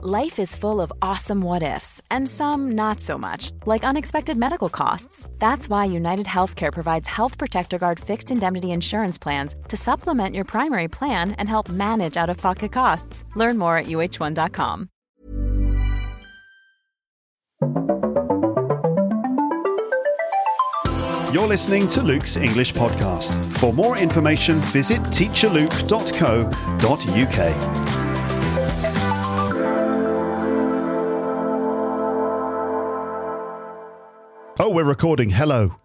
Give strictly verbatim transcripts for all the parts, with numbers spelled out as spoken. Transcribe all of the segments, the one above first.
Life is full of awesome what-ifs, and some not so much, like unexpected medical costs. That's why United Healthcare provides Health Protector Guard fixed indemnity insurance plans to supplement your primary plan and help manage out-of-pocket costs. Learn more at U H one dot com. You're listening to Luke's English Podcast. For more information, visit teacher luke dot co dot u k. Oh, we're recording. Hello.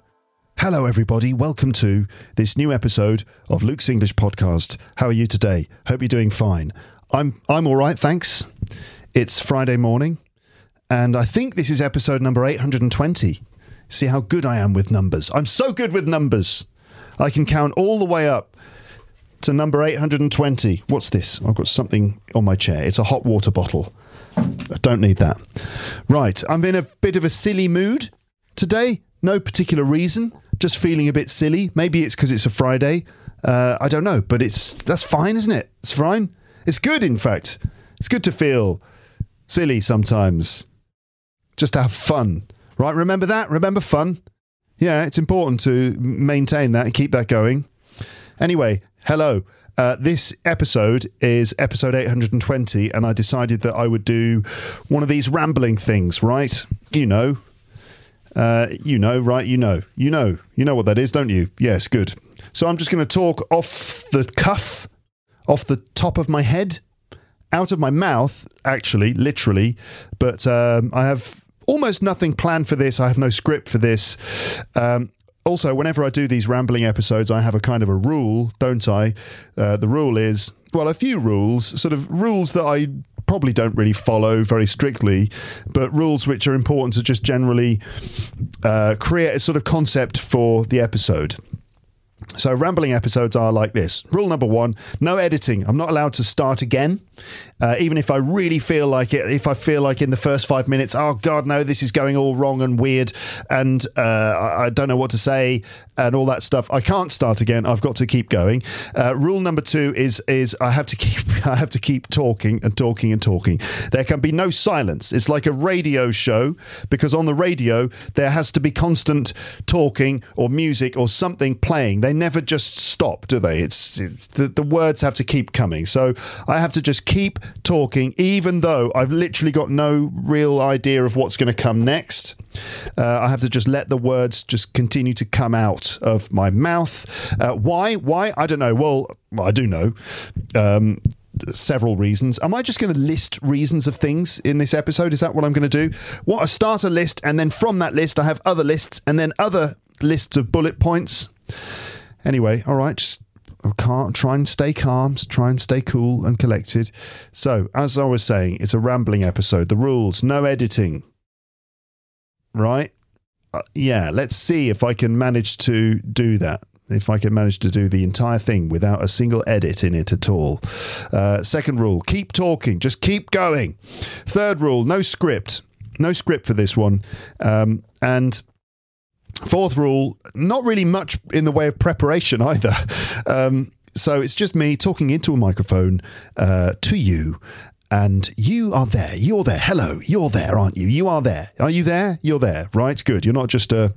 Hello, everybody. Welcome to this new episode of Luke's English Podcast. How are you today? Hope you're doing fine. I'm I'm all right, thanks. It's Friday morning, and I think this is episode number eight hundred twenty. See how good I am with numbers. I'm so good with numbers. I can count all the way up to number eight hundred twenty. What's this? I've got something on my chair. It's a hot water bottle. I don't need that. Right. I'm in a bit of a silly mood today, no particular reason, just feeling a bit silly. Maybe it's because it's a Friday. Uh, I don't know, but it's that's fine, isn't it? It's fine. It's good, in fact. It's good to feel silly sometimes. Just to have fun, right? Remember that? Remember fun? Yeah, it's important to maintain that and keep that going. Anyway, hello. Uh, this episode is episode eight hundred twenty, and I decided that I would do one of these rambling things, right? You know. Uh, you know, right? You know. You know. You know what that is, don't you? Yes, good. So I'm just going to talk off the cuff, off the top of my head, out of my mouth, actually, literally. But um, I have almost nothing planned for this. I have no script for this. Um, also, whenever I do these rambling episodes, I have a kind of a rule, don't I? Uh, the rule is, well, a few rules, sort of rules that I probably don't really follow very strictly, but rules which are important to just generally uh, create a sort of concept for the episode. So rambling episodes are like this. Rule number one, no editing. I'm not allowed to start again. Uh, even if I really feel like it, if I feel like in the first five minutes, oh God, no, this is going all wrong and weird. And uh, I don't know what to say and all that stuff. I can't start again. I've got to keep going. Uh, rule number two is, is I have to keep, I have to keep talking and talking and talking. There can be no silence. It's like a radio show, because on the radio, there has to be constant talking or music or something playing. They never just stop, do they? It's, it's the, the words have to keep coming. So I have to just keep talking, even though I've literally got no real idea of what's going to come next. Uh, I have to just let the words just continue to come out of my mouth. Uh, why? Why? I don't know. Well, I do know. Um, several reasons. Am I just going to list reasons of things in this episode? Is that what I'm going to do? What, a starter list, and then from that list, I have other lists, and then other lists of bullet points. Anyway, all right, just can't try and stay calm, try and stay cool and collected. So, as I was saying, it's a rambling episode. The rules, no editing. Right? Uh, yeah, let's see if I can manage to do that. If I can manage to do the entire thing without a single edit in it at all. Uh, second rule, keep talking, just keep going. Third rule, no script. No script for this one. Um, and... Fourth rule, not really much in the way of preparation either. Um, so it's just me talking into a microphone uh, to you, and you are there. You're there. Hello. You're there, aren't you? You are there. Are you there? You're there. Right. Good. You're not just a,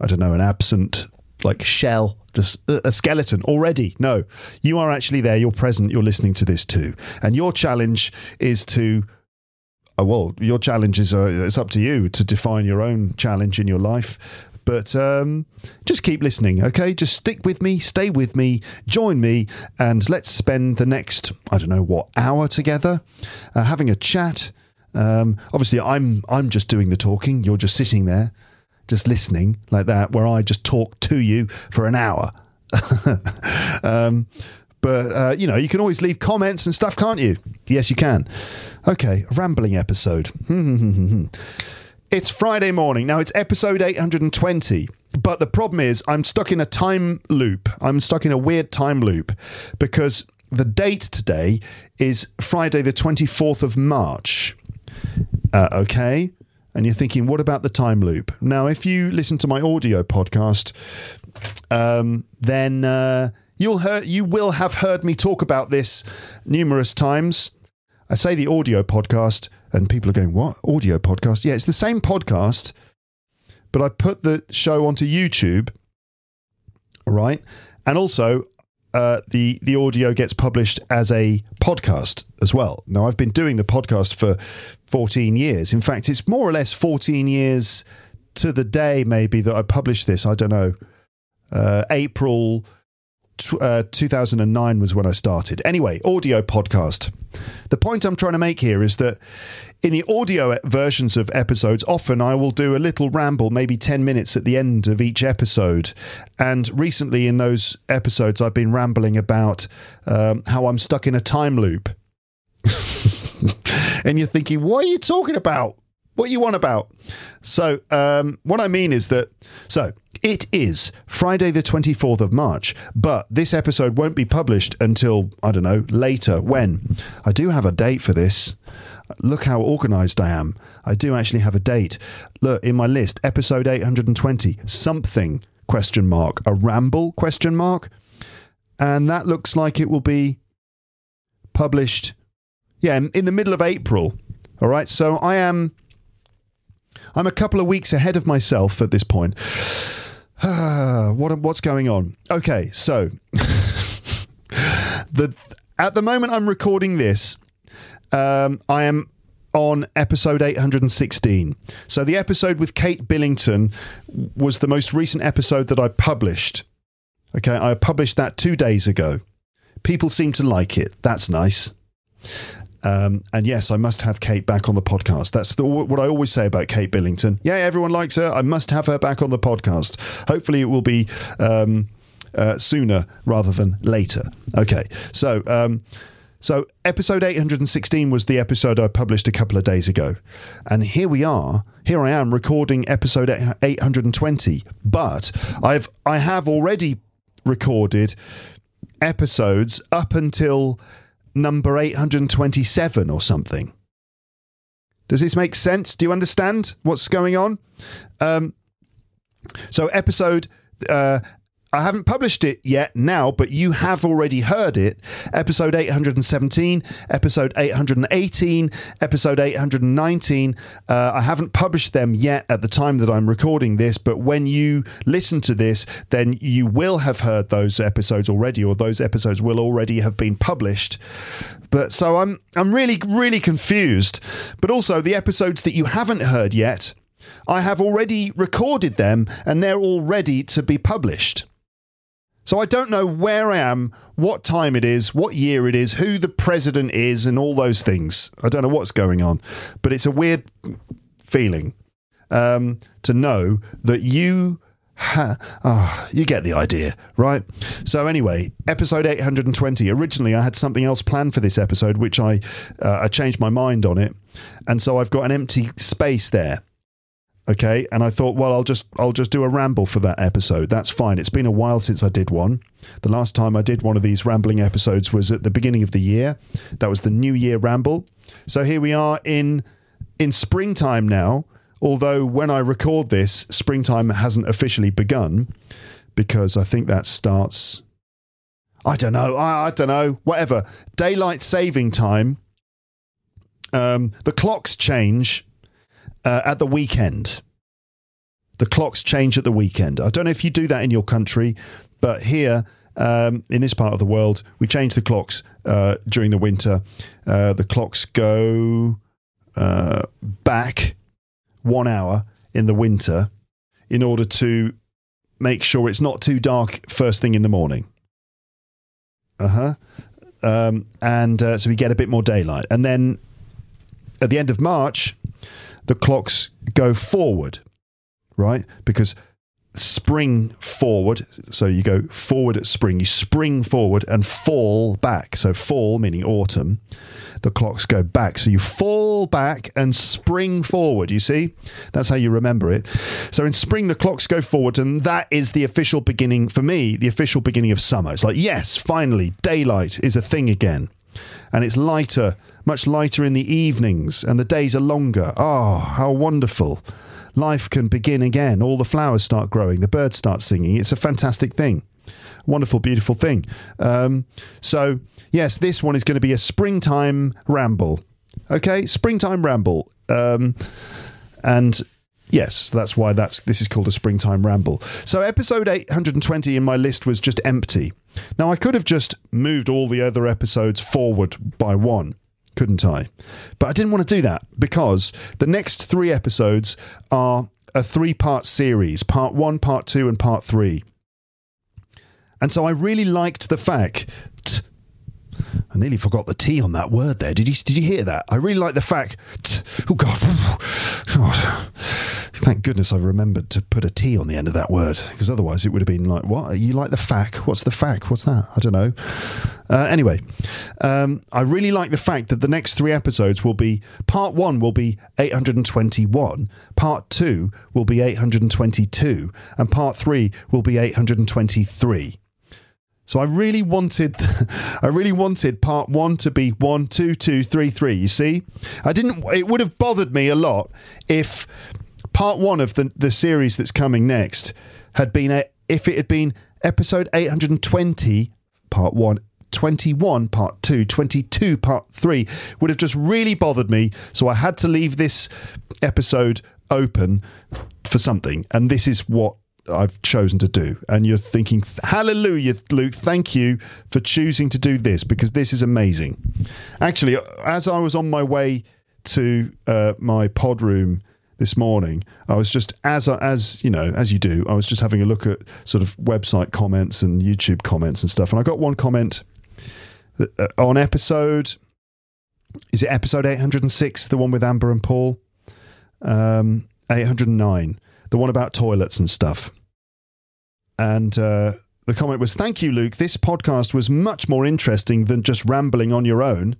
I don't know, an absent like shell, just a skeleton already. No, you are actually there. You're present. You're listening to this too. And your challenge is to... Oh, well, your challenges are, it's up to you to define your own challenge in your life. But um, just keep listening, okay? Just stick with me, stay with me, join me, and let's spend the next, I don't know what, hour together uh, having a chat. Um, obviously, I'm I'm just doing the talking. You're just sitting there, just listening like that, where I just talk to you for an hour. um But, uh, you know, you can always leave comments and stuff, can't you? Yes, you can. Okay, a rambling episode. It's Friday morning. Now, it's episode eight hundred twenty. But the problem is I'm stuck in a time loop. I'm stuck in a weird time loop because the date today is Friday the twenty-fourth of March. Uh, okay? And you're thinking, what about the time loop? Now, if you listen to my audio podcast, um, then... Uh, You'll hear, you will have heard me talk about this numerous times. I say the audio podcast, and people are going, what? Audio podcast? Yeah, it's the same podcast, but I put the show onto YouTube, right? And also, uh, the, the audio gets published as a podcast as well. Now, I've been doing the podcast for fourteen years. In fact, it's more or less fourteen years to the day, maybe, that I published this. I don't know. Uh, April... Uh, two thousand nine was when I started. Anyway, audio podcast. The point I'm trying to make here is that in the audio versions of episodes, often I will do a little ramble, maybe ten minutes at the end of each episode. And recently in those episodes, I've been rambling about um, how I'm stuck in a time loop. And you're thinking, what are you talking about? What you want about? So um, what I mean is that, so it is Friday the twenty-fourth of March, but this episode won't be published until, I don't know, later. When? I do have a date for this. Look how organised I am. I do actually have a date. Look, in my list, episode eight hundred twenty, something, question mark, a ramble, question mark. And that looks like it will be published, yeah, in the middle of April. All right, so I am... I'm a couple of weeks ahead of myself at this point. Ah, what what's going on? Okay, so the at the moment I'm recording this, um, I am on episode eight hundred sixteen. So the episode with Kate Billington was the most recent episode that I published. Okay, I published that two days ago. People seem to like it. That's nice. Um, and yes, I must have Kate back on the podcast. That's the, what I always say about Kate Billington. Yeah, everyone likes her. I must have her back on the podcast. Hopefully it will be um, uh, sooner rather than later. Okay, so um, so episode eight hundred sixteen was the episode I published a couple of days ago. And here we are. Here I am recording episode eight hundred twenty. But I've I have already recorded episodes up until... number eight hundred twenty-seven or something. Does this make sense? Do you understand what's going on? Um, so episode, uh, I haven't published it yet now, but you have already heard it. Episode eight hundred seventeen, episode eight hundred eighteen, episode eight hundred nineteen. Uh, I haven't published them yet at the time that I'm recording this, but when you listen to this, then you will have heard those episodes already, or those episodes will already have been published. But so I'm I'm really, really confused. But also the episodes that you haven't heard yet, I have already recorded them and they're all ready to be published. So I don't know where I am, what time it is, what year it is, who the president is, and all those things. I don't know what's going on, but it's a weird feeling um, to know that you ha- oh, you get the idea, right? So anyway, episode eight hundred twenty. Originally, I had something else planned for this episode, which I uh, I changed my mind on it, and so I've got an empty space there. Okay, and I thought, well, I'll just I'll just do a ramble for that episode. That's fine. It's been a while since I did one. The last time I did one of these rambling episodes was at the beginning of the year. That was the New Year ramble. So here we are in in springtime now, although when I record this, springtime hasn't officially begun because I think that starts... I don't know. I, I don't know. Whatever. Daylight saving time. Um, the clocks change. Uh, at the weekend. The clocks change at the weekend. I don't know if you do that in your country, but here um, in this part of the world, we change the clocks uh, during the winter. Uh, the clocks go uh, back one hour in the winter in order to make sure it's not too dark first thing in the morning. Uh-huh. Um, and uh, so we get a bit more daylight. And then at the end of March... the clocks go forward, right? Because spring forward, so you go forward at spring, you spring forward and fall back. So fall meaning autumn, the clocks go back. So you fall back and spring forward, you see? That's how you remember it. So in spring, the clocks go forward, and that is the official beginning, for me, the official beginning of summer. It's like, yes, finally, daylight is a thing again. And it's lighter, much lighter in the evenings, and the days are longer. Oh, how wonderful. Life can begin again. All the flowers start growing. The birds start singing. It's a fantastic thing. wonderful, beautiful thing. Um, so, yes, this one is going to be a springtime ramble. Okay, springtime ramble. Um, and... Yes, that's why that's this is called a springtime ramble. So episode eight hundred twenty in my list was just empty. Now, I could have just moved all the other episodes forward by one, couldn't I? But I didn't want to do that because the next three episodes are a three-part series, part one, part two, and part three. And so I really liked the fact... T- I nearly forgot the T on that word there. Did you did you hear that? I really like the fact... T- oh, God. God. Thank goodness I remembered to put a T on the end of that word, because otherwise it would have been like, what? You like the fact? What's the fact? What's that? I don't know. Uh, anyway, um, I really like the fact that the next three episodes will be... Part one will be eight hundred twenty-one, part two will be eight hundred twenty-two, and part three will be eight hundred twenty-three. So I really wanted, I really wanted part one to be one, two, two, three, three. You see, I didn't. It would have bothered me a lot if part one of the the series that's coming next had been a, if it had been episode eight hundred twenty, part one, twenty-one, part two, twenty-two, part three. Would have just really bothered me. So I had to leave this episode open for something, and this is what I've chosen to do. And you're thinking, hallelujah, Luke, thank you for choosing to do this, because this is amazing. Actually, as I was on my way to uh, my pod room this morning, I was just, as as you know, as you do, I was just having a look at sort of website comments and YouTube comments and stuff, and I got one comment that, uh, on episode, is it episode eight hundred six, the one with Amber and Paul? Um, eight hundred nine. The one about toilets and stuff. And uh, the comment was, thank you, Luke. This podcast was much more interesting than just rambling on your own.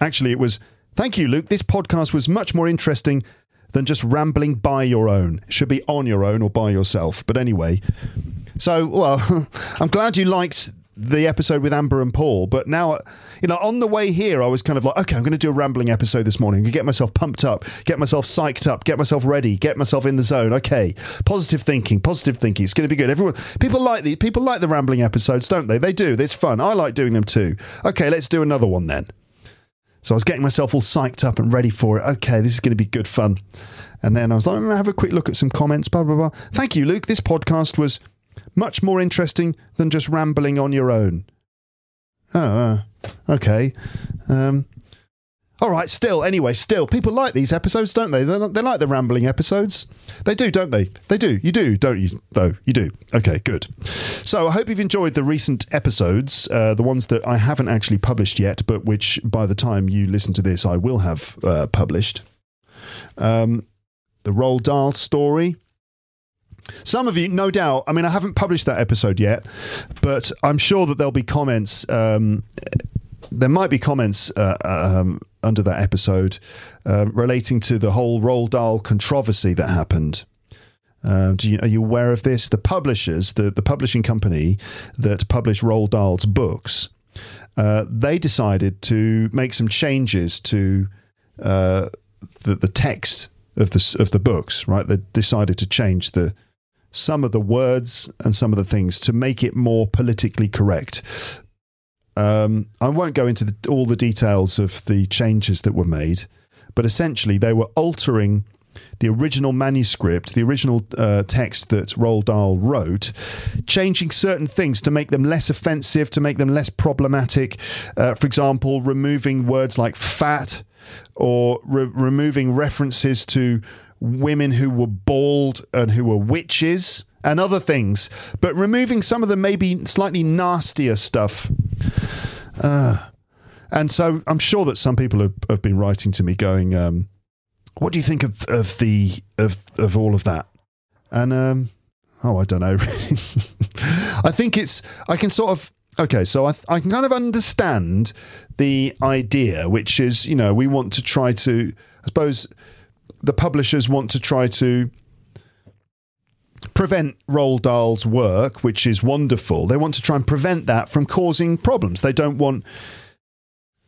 Actually, it was, thank you, Luke. This podcast was much more interesting than just rambling by your own. It should be on your own or by yourself. But anyway, so, well, I'm glad you liked the episode with Amber and Paul, but now, you know, on the way here, I was kind of like, okay, I'm going to do a rambling episode this morning. I'm going to get myself pumped up, get myself psyched up, get myself ready, get myself in the zone. Okay, positive thinking, positive thinking. It's going to be good. Everyone, people like the people like the rambling episodes, don't they? They do. It's fun. I like doing them too. Okay, let's do another one then. So I was getting myself all psyched up and ready for it. Okay, this is going to be good fun. And then I was like, I'm going to have a quick look at some comments. Blah blah blah. Thank you, Luke. This podcast was much more interesting than just rambling on your own. Oh, uh, okay. Um, all right, still, anyway, still, people like these episodes, don't they? They like the rambling episodes. They do, don't they? They do. You do, don't you, though? You do. Okay, good. So I hope you've enjoyed the recent episodes, uh, the ones that I haven't actually published yet, but which by the time you listen to this, I will have uh, published. Um, the Roald Dahl story. Some of you, no doubt, I mean, I haven't published that episode yet, but I'm sure that there'll be comments. Um, there might be comments uh, um, under that episode uh, relating to the whole Roald Dahl controversy that happened. Uh, do you, are you aware of this? The publishers, the, the publishing company that published Roald Dahl's books, uh, they decided to make some changes to uh, the, the text of the, of the books, right? They decided to change the... some of the words and some of the things to make it more politically correct. Um, I won't go into the, all the details of the changes that were made, but essentially they were altering the original manuscript, the original uh, text that Roald Dahl wrote, changing certain things to make them less offensive, to make them less problematic. Uh, for example, removing words like fat or re- removing references to women who were bald and who were witches and other things, but removing some of the maybe slightly nastier stuff. Uh, and so I'm sure that some people have, have been writing to me going, um, what do you think of, of the, of, of all of that? And, um, oh, I don't know. I think it's, I can sort of, okay, so I, I can kind of understand the idea, which is, you know, we want to try to, I suppose, the publishers want to try to prevent Roald Dahl's work, which is wonderful. They want to try and prevent that from causing problems. They don't want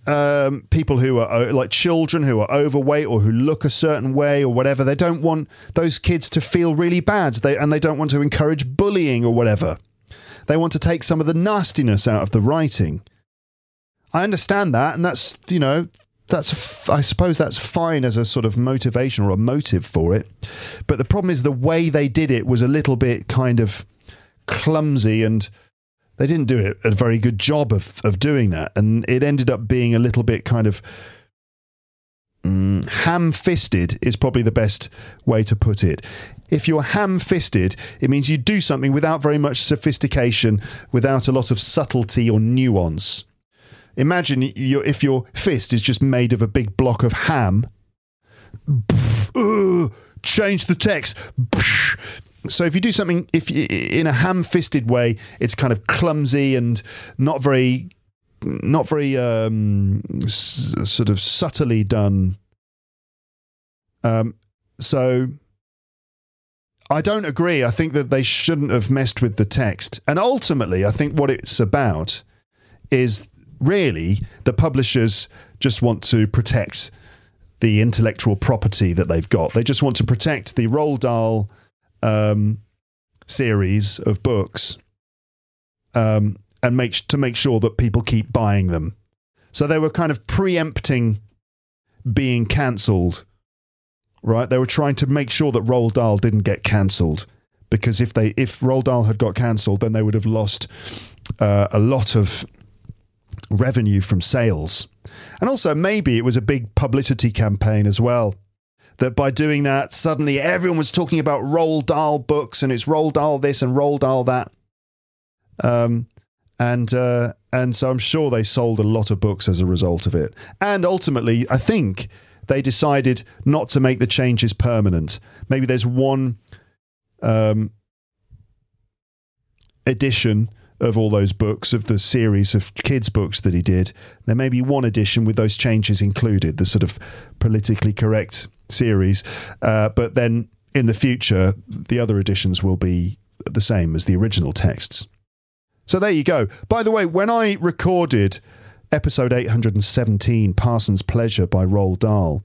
um, people who are like children who are overweight or who look a certain way or whatever. They don't want those kids to feel really bad. They, and they don't want to encourage bullying or whatever. They want to take some of the nastiness out of the writing. I understand that, and that's, you know, that's, I suppose that's fine as a sort of motivation or a motive for it. But the problem is the way they did it was a little bit kind of clumsy, and they didn't do it a very good job of, of doing that. And it ended up being a little bit kind of mm, ham-fisted is probably the best way to put it. If you're ham-fisted, it means you do something without very much sophistication, without a lot of subtlety or nuance. Imagine your, if your fist is just made of a big block of ham. Pff, uh, change the text. Psh. So if you do something if you, in a ham-fisted way, it's kind of clumsy and not very, not very um, s- sort of subtly done. Um, so I don't agree. I think that they shouldn't have messed with the text. And ultimately, I think what it's about is really the publishers just want to protect the intellectual property that they've got. They just want to protect the Roald Dahl Um, series of books, um, and make to make sure that people keep buying them. So they were kind of preempting being cancelled, right? They were trying to make sure that Roald Dahl didn't get cancelled, because if they if Roald Dahl had got cancelled, then they would have lost uh, a lot of revenue from sales. And also maybe it was a big publicity campaign as well, that by doing that, suddenly everyone was talking about Roald Dahl books, and it's Roald Dahl this and Roald Dahl that. Um, and uh, and so I'm sure they sold a lot of books as a result of it. And ultimately, I think they decided not to make the changes permanent. Maybe there's one um, edition of all those books, of the series of kids' books that he did. There may be one edition with those changes included, the sort of politically correct series, uh, but then in the future the other editions will be the same as the original texts. So there you go. By the way, when I recorded episode eight hundred seventeen, Parson's Pleasure by Roald Dahl,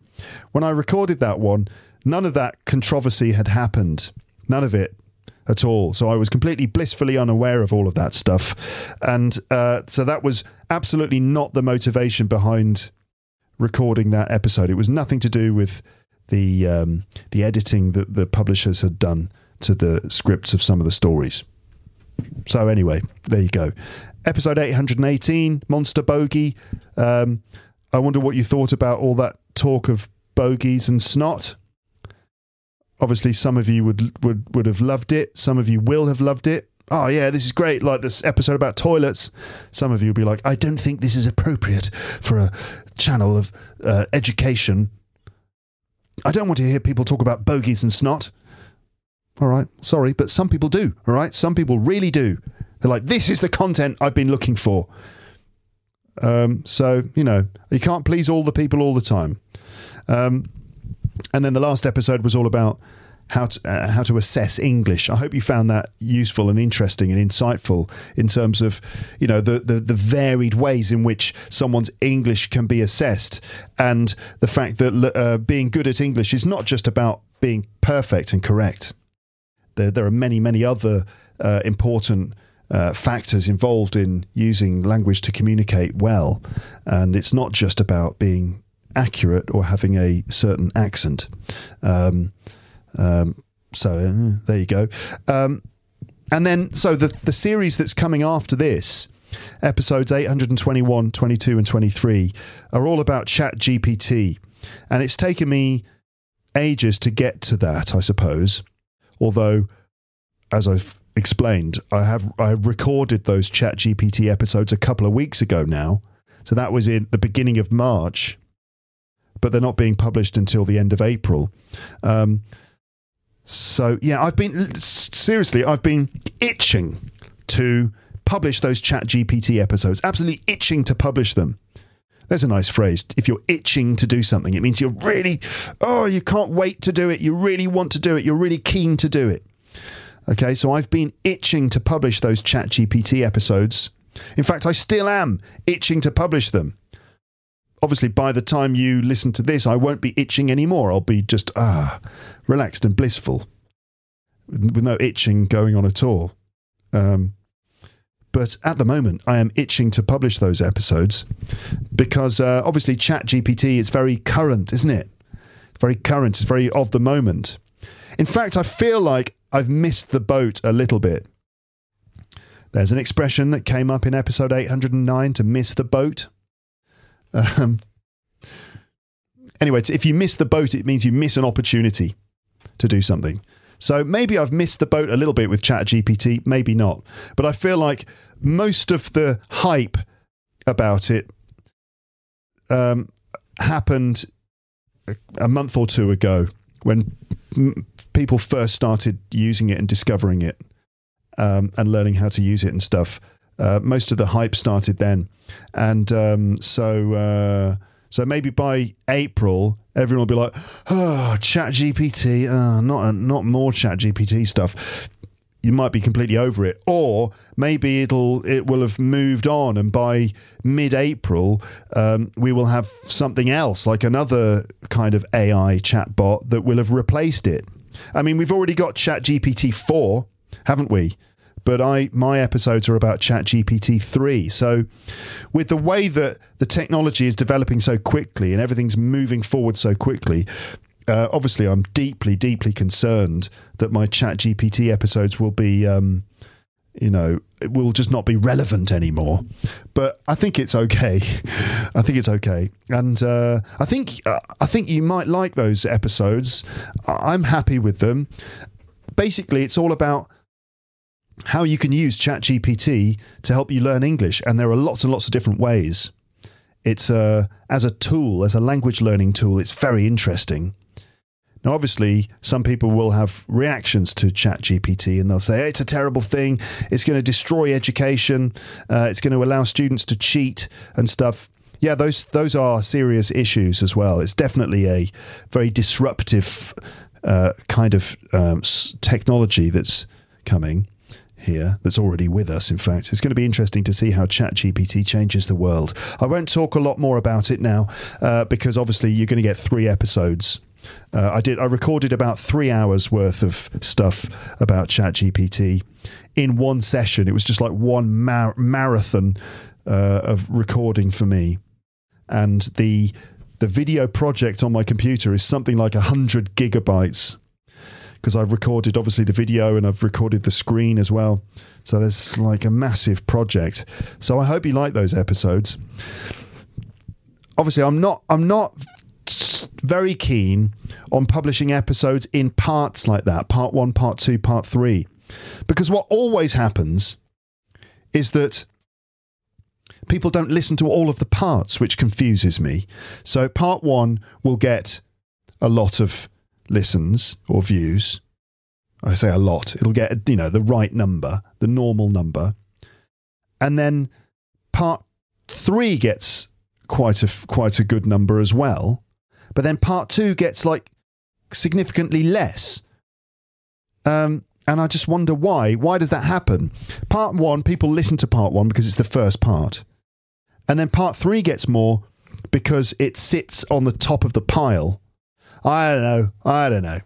when I recorded that one, none of that controversy had happened, none of it at all. So I was completely blissfully unaware of all of that stuff, and uh, so that was absolutely not the motivation behind recording that episode. It was nothing to do with the um, the editing that the publishers had done to the scripts of some of the stories. So anyway, there you go. Episode eight hundred eighteen, Monster Bogey. Um, I wonder what you thought about all that talk of bogeys and snot. Obviously, some of you would, would, would have loved it. Some of you will have loved it. Oh, yeah, this is great. Like this episode about toilets. Some of you will be like, I don't think this is appropriate for a channel of uh, education. I don't want to hear people talk about bogeys and snot. All right, sorry, but some people do, all right? Some people really do. They're like, this is the content I've been looking for. Um, so, you know, you can't please all the people all the time. Um, and then the last episode was all about how to, uh, how to assess English. I hope you found that useful and interesting and insightful in terms of, you know, the, the, the varied ways in which someone's English can be assessed, and the fact that uh, being good at English is not just about being perfect and correct. There, there are many, many other uh, important uh, factors involved in using language to communicate well, and it's not just about being accurate or having a certain accent. Um Um, so uh, there you go. Um, and then, so the, the series that's coming after this, episodes eight hundred twenty-one, twenty-two and twenty-three, are all about Chat G P T. And it's taken me ages to get to that, I suppose. Although, as I've explained, I have I recorded those Chat G P T episodes a couple of weeks ago now. So that was in the beginning of March, but they're not being published until the end of April. Um, So, yeah, I've been, seriously, I've been itching to publish those Chat G P T episodes. Absolutely itching to publish them. There's a nice phrase. If you're itching to do something, it means you're really, oh, you can't wait to do it. You really want to do it. You're really keen to do it. Okay, so I've been itching to publish those Chat G P T episodes. In fact, I still am itching to publish them. Obviously, by the time you listen to this, I won't be itching anymore. I'll be just ah, relaxed and blissful, with no itching going on at all. Um, But at the moment, I am itching to publish those episodes because uh, obviously ChatGPT is very current, isn't it? Very current. It's very of the moment. In fact, I feel like I've missed the boat a little bit. There's an expression that came up in episode eight hundred nine, to miss the boat. Um, anyway, if you miss the boat, it means you miss an opportunity to do something. So maybe I've missed the boat a little bit with ChatGPT, maybe not. But I feel like most of the hype about it um, happened a month or two ago when m- people first started using it and discovering it um, and learning how to use it and stuff. Uh, most of the hype started then. And um, so uh, so maybe by April, everyone will be like, oh, ChatGPT, uh, not, not more ChatGPT stuff. You might be completely over it. Or maybe it'll, it will have moved on, and by mid-April, um, we will have something else, like another kind of A I chatbot that will have replaced it. I mean, we've already got ChatGPT four, haven't we? But I my episodes are about ChatGPT three. So with the way that the technology is developing so quickly and everything's moving forward so quickly, uh, obviously I'm deeply, deeply concerned that my ChatGPT episodes will be, um, you know, it will just not be relevant anymore. But I think it's okay. I think it's okay. And uh, I think uh, I think you might like those episodes. I'm happy with them. Basically, it's all about how you can use ChatGPT to help you learn English. And there are lots and lots of different ways. It's uh, as a tool, as a language learning tool, it's very interesting. Now, obviously, some people will have reactions to ChatGPT and they'll say, hey, it's a terrible thing. It's going to destroy education. Uh, it's going to allow students to cheat and stuff. Yeah, those those are serious issues as well. It's definitely a very disruptive uh, kind of um, technology that's coming here, that's already with us, in fact. It's going to be interesting to see how ChatGPT changes the world. I won't talk a lot more about it now uh, because obviously you're going to get three episodes. Uh, I did. I recorded about three hours worth of stuff about ChatGPT in one session. It was just like one mar- marathon uh, of recording for me. And the the video project on my computer is something like one hundred gigabytes. Because I've recorded, obviously, the video and I've recorded the screen as well. So there's like a massive project. So I hope you like those episodes. Obviously, I'm not I'm not very keen on publishing episodes in parts like that. Part one, part two, part three. Because what always happens is that people don't listen to all of the parts, which confuses me. So part one will get a lot of listens or views. I say a lot. It'll get, you know, the right number, the normal number. And then part three gets quite a quite a good number as well. But then part two gets like significantly less. Um, and I just wonder why. Why does that happen? Part one, people listen to part one because it's the first part. And then part three gets more because it sits on the top of the pile. I don't know. I don't know.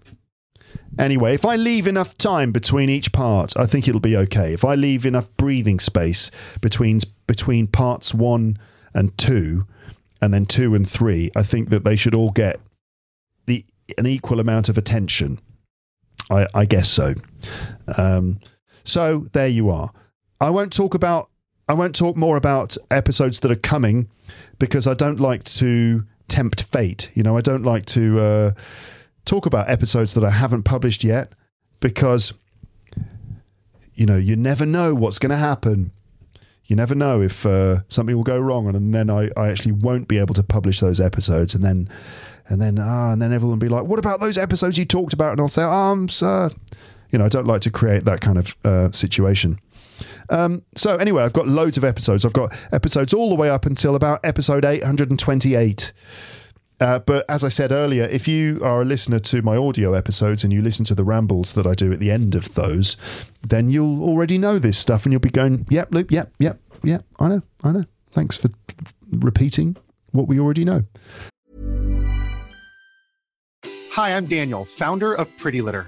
Anyway, if I leave enough time between each part, I think it'll be okay. If I leave enough breathing space between between parts one and two, and then two and three, I think that they should all get the an equal amount of attention. I, I guess so. Um, so there you are. I won't talk about. I won't talk more about episodes that are coming because I don't like to tempt fate. You know, I don't like to uh, talk about episodes that I haven't published yet because, you know, you never know what's going to happen. You never know if uh, something will go wrong, and, and then I, I actually won't be able to publish those episodes, and then and then ah, and then everyone will be like, what about those episodes you talked about? And I'll say, oh, I'm uh, you know, I don't like to create that kind of uh, situation. Um, so anyway, I've got loads of episodes. I've got episodes all the way up until about episode eight hundred twenty-eight. Uh, but as I said earlier, if you are a listener to my audio episodes and you listen to the rambles that I do at the end of those, then you'll already know this stuff and you'll be going, yep, Luke, yep, yep, yep. I know, I know. Thanks for repeating what we already know. Hi, I'm Daniel, founder of Pretty Litter.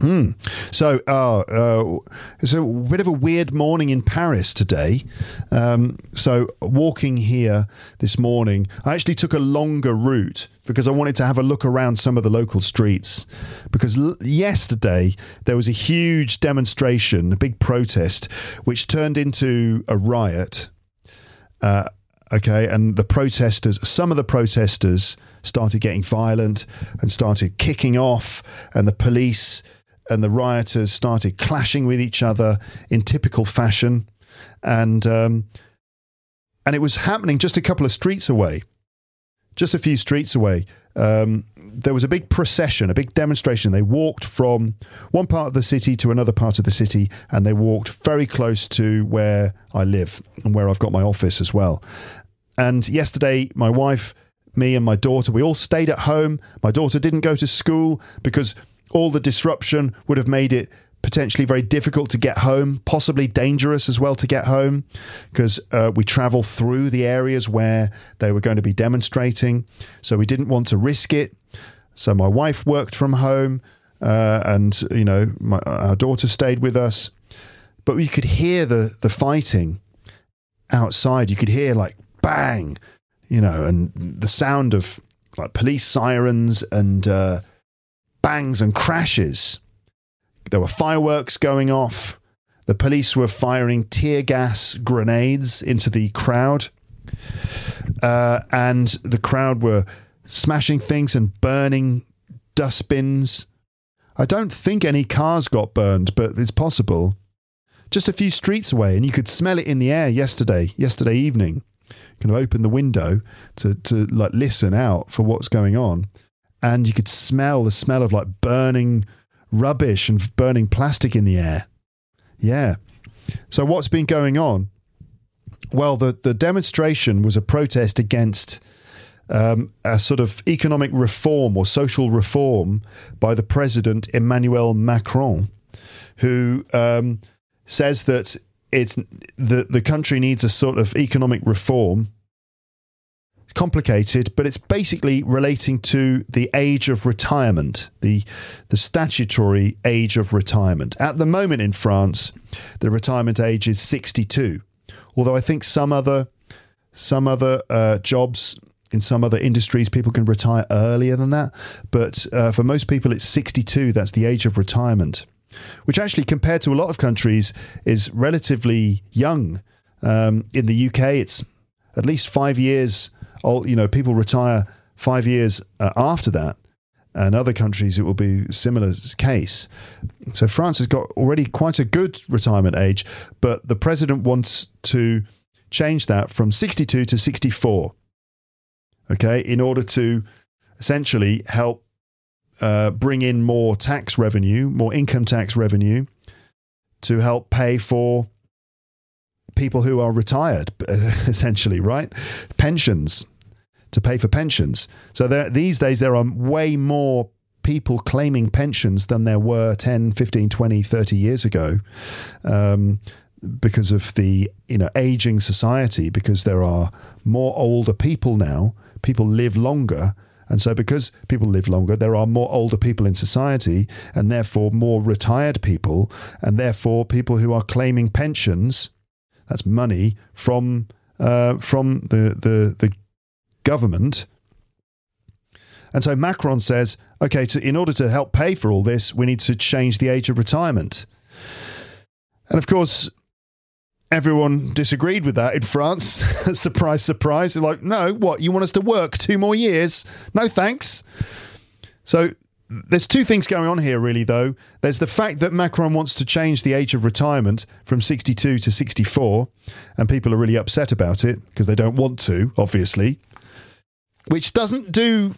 mm. So, oh, uh, it's a bit of a weird morning in Paris today. Um, so, walking here this morning, I actually took a longer route because I wanted to have a look around some of the local streets. Because l- yesterday, there was a huge demonstration, a big protest, which turned into a riot. Uh, okay, and the protesters, some of the protesters started getting violent and started kicking off, and the police and the rioters started clashing with each other in typical fashion. And um, and it was happening just a couple of streets away. Just a few streets away, um, there was a big procession, a big demonstration. They walked from one part of the city to another part of the city, and they walked very close to where I live and where I've got my office as well. And yesterday, my wife, me and my daughter, we all stayed at home. My daughter didn't go to school because all the disruption would have made it potentially very difficult to get home, possibly dangerous as well to get home, because uh, we travel through the areas where they were going to be demonstrating. So we didn't want to risk it. So my wife worked from home uh, and, you know, my, our daughter stayed with us. But we could hear the, the fighting outside. You could hear like bang, you know, and the sound of like police sirens and uh, bangs and crashes. There were fireworks going off. The police were firing tear gas grenades into the crowd. Uh, and the crowd were smashing things and burning dustbins. I don't think any cars got burned, but it's possible. Just a few streets away, and you could smell it in the air yesterday, yesterday evening. Kind of open the window to, to like listen out for what's going on. And you could smell the smell of like burning rubbish and burning plastic in the air. Yeah. So what's been going on? Well, the, the demonstration was a protest against um, a sort of economic reform or social reform by the president, Emmanuel Macron, who um, says that it's the, the country needs a sort of economic reform. It's complicated, but it's basically relating to the age of retirement, the the statutory age of retirement. At the moment in France, the retirement age is sixty-two, although I think some other some other uh, jobs in some other industries, people can retire earlier than that. But uh, for most people, it's sixty-two. That's the age of retirement, which actually compared to a lot of countries is relatively young. Um, in the U K, it's at least five years old, you know, people retire five years uh, after that, and other countries it will be a similar case. So France has got already quite a good retirement age, but the president wants to change that from sixty-two to sixty-four. Okay, in order to essentially help uh, bring in more tax revenue, more income tax revenue, to help pay for people who are retired, essentially, right? Pensions, to pay for pensions. So there, these days there are way more people claiming pensions than there were ten, fifteen, twenty, thirty years ago um, because of the, you know, aging society, because there are more older people now. People live longer. And so because people live longer, there are more older people in society and therefore more retired people, and therefore people who are claiming pensions. that's money from uh, from the, the the government. And so Macron says, okay, to, in order to help pay for all this, we need to change the age of retirement. And of course, everyone disagreed with that in France. Surprise, surprise. They're like, no, what? You want us to work two more years? No, thanks. So there's two things going on here, really, though. There's the fact that Macron wants to change the age of retirement from sixty-two to sixty-four, and people are really upset about it because they don't want to, obviously, which doesn't do...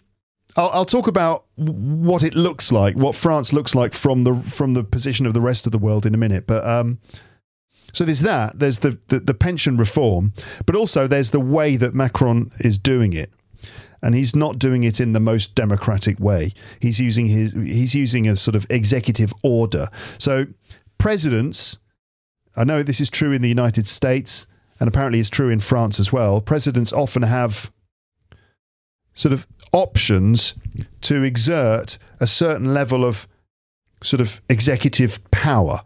I'll, I'll talk about what it looks like, what France looks like from the from the position of the rest of the world in a minute. But um, so there's that. There's the, the, the pension reform, but also there's the way that Macron is doing it, and he's not doing it in the most democratic way. He's using his he's using a sort of executive order. So presidents, I know this is true in the United States, and apparently it's true in France as well. Presidents often have sort of options to exert a certain level of sort of executive power.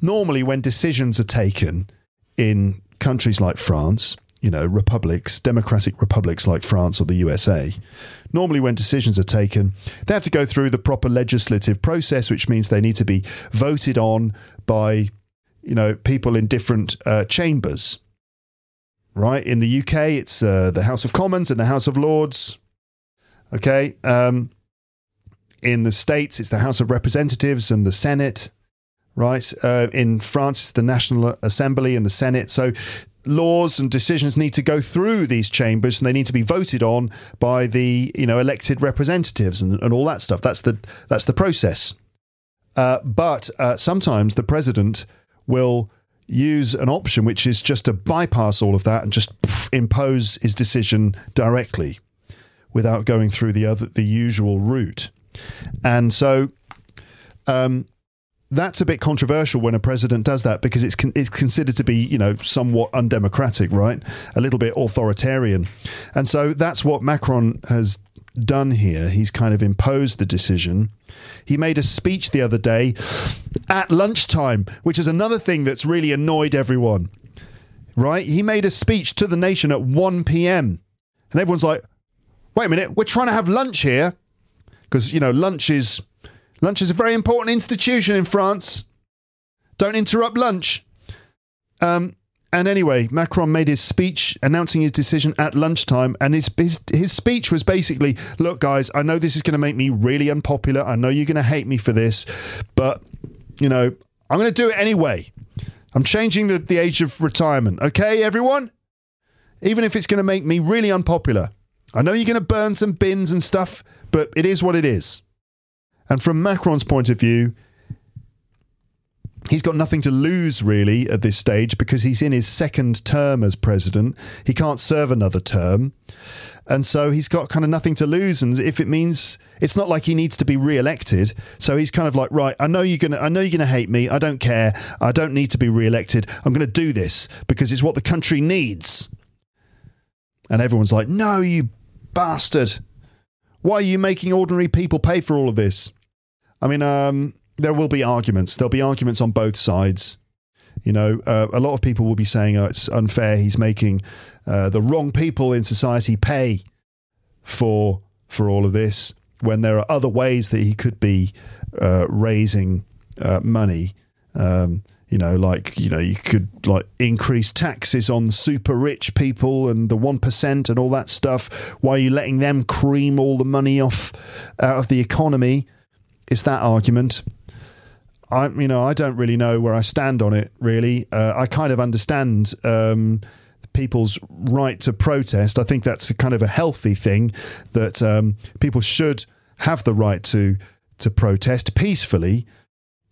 Normally, when decisions are taken in countries like France, you know, republics, democratic republics like France or the U S A, normally when decisions are taken, they have to go through the proper legislative process, which means they need to be voted on by, you know, people in different uh, chambers, right? In the U K, it's uh, the House of Commons and the House of Lords. Okay, um, in the States, it's the House of Representatives and the Senate, right? Uh, in France, it's the National Assembly and the Senate. So laws and decisions need to go through these chambers, and they need to be voted on by the, you know, elected representatives and, and all that stuff. That's the that's the process. Uh, but uh, sometimes the president will use an option which is just to bypass all of that and just pff, impose his decision directly, without going through the other the usual route. And so um, that's a bit controversial when a president does that, because it's con- it's considered to be, you know, somewhat undemocratic, right? A little bit authoritarian. And so that's what Macron has done here. He's kind of imposed the decision. He made a speech the other day at lunchtime, which is another thing that's really annoyed everyone, right? He made a speech to the nation at one p.m. and everyone's like, wait a minute, we're trying to have lunch here, because, you know, lunch is lunch is a very important institution in France. Don't interrupt lunch. Um, and anyway, Macron made his speech announcing his decision at lunchtime, and his, his his speech was basically, look, guys, I know this is going to make me really unpopular. I know you're going to hate me for this, but, you know, I'm going to do it anyway. I'm changing the, the age of retirement. Okay, everyone? Even if it's going to make me really unpopular. I know you're going to burn some bins and stuff, but it is what it is. And from Macron's point of view, he's got nothing to lose, really, at this stage, because he's in his second term as president. He can't serve another term. And so he's got kind of nothing to lose. And if it means, it's not like he needs to be re-elected. So he's kind of like, right, I know you're going to, I know you're going to hate me. I don't care. I don't need to be re-elected. I'm going to do this because it's what the country needs. And everyone's like, no, you bastard. Why are you making ordinary people pay for all of this? I mean, um, there will be arguments. There'll be arguments on both sides. You know, uh, a lot of people will be saying, oh, it's unfair. He's making uh, the wrong people in society pay for for all of this, when there are other ways that he could be uh, raising uh, money. Um You know, like, you know, you could like increase taxes on super rich people and the one percent and all that stuff. Why are you letting them cream all the money off out of the economy? It's that argument. I, you know, I don't really know where I stand on it, really. Uh, I kind of understand um, people's right to protest. I think that's a kind of a healthy thing, that um, people should have the right to to protest peacefully.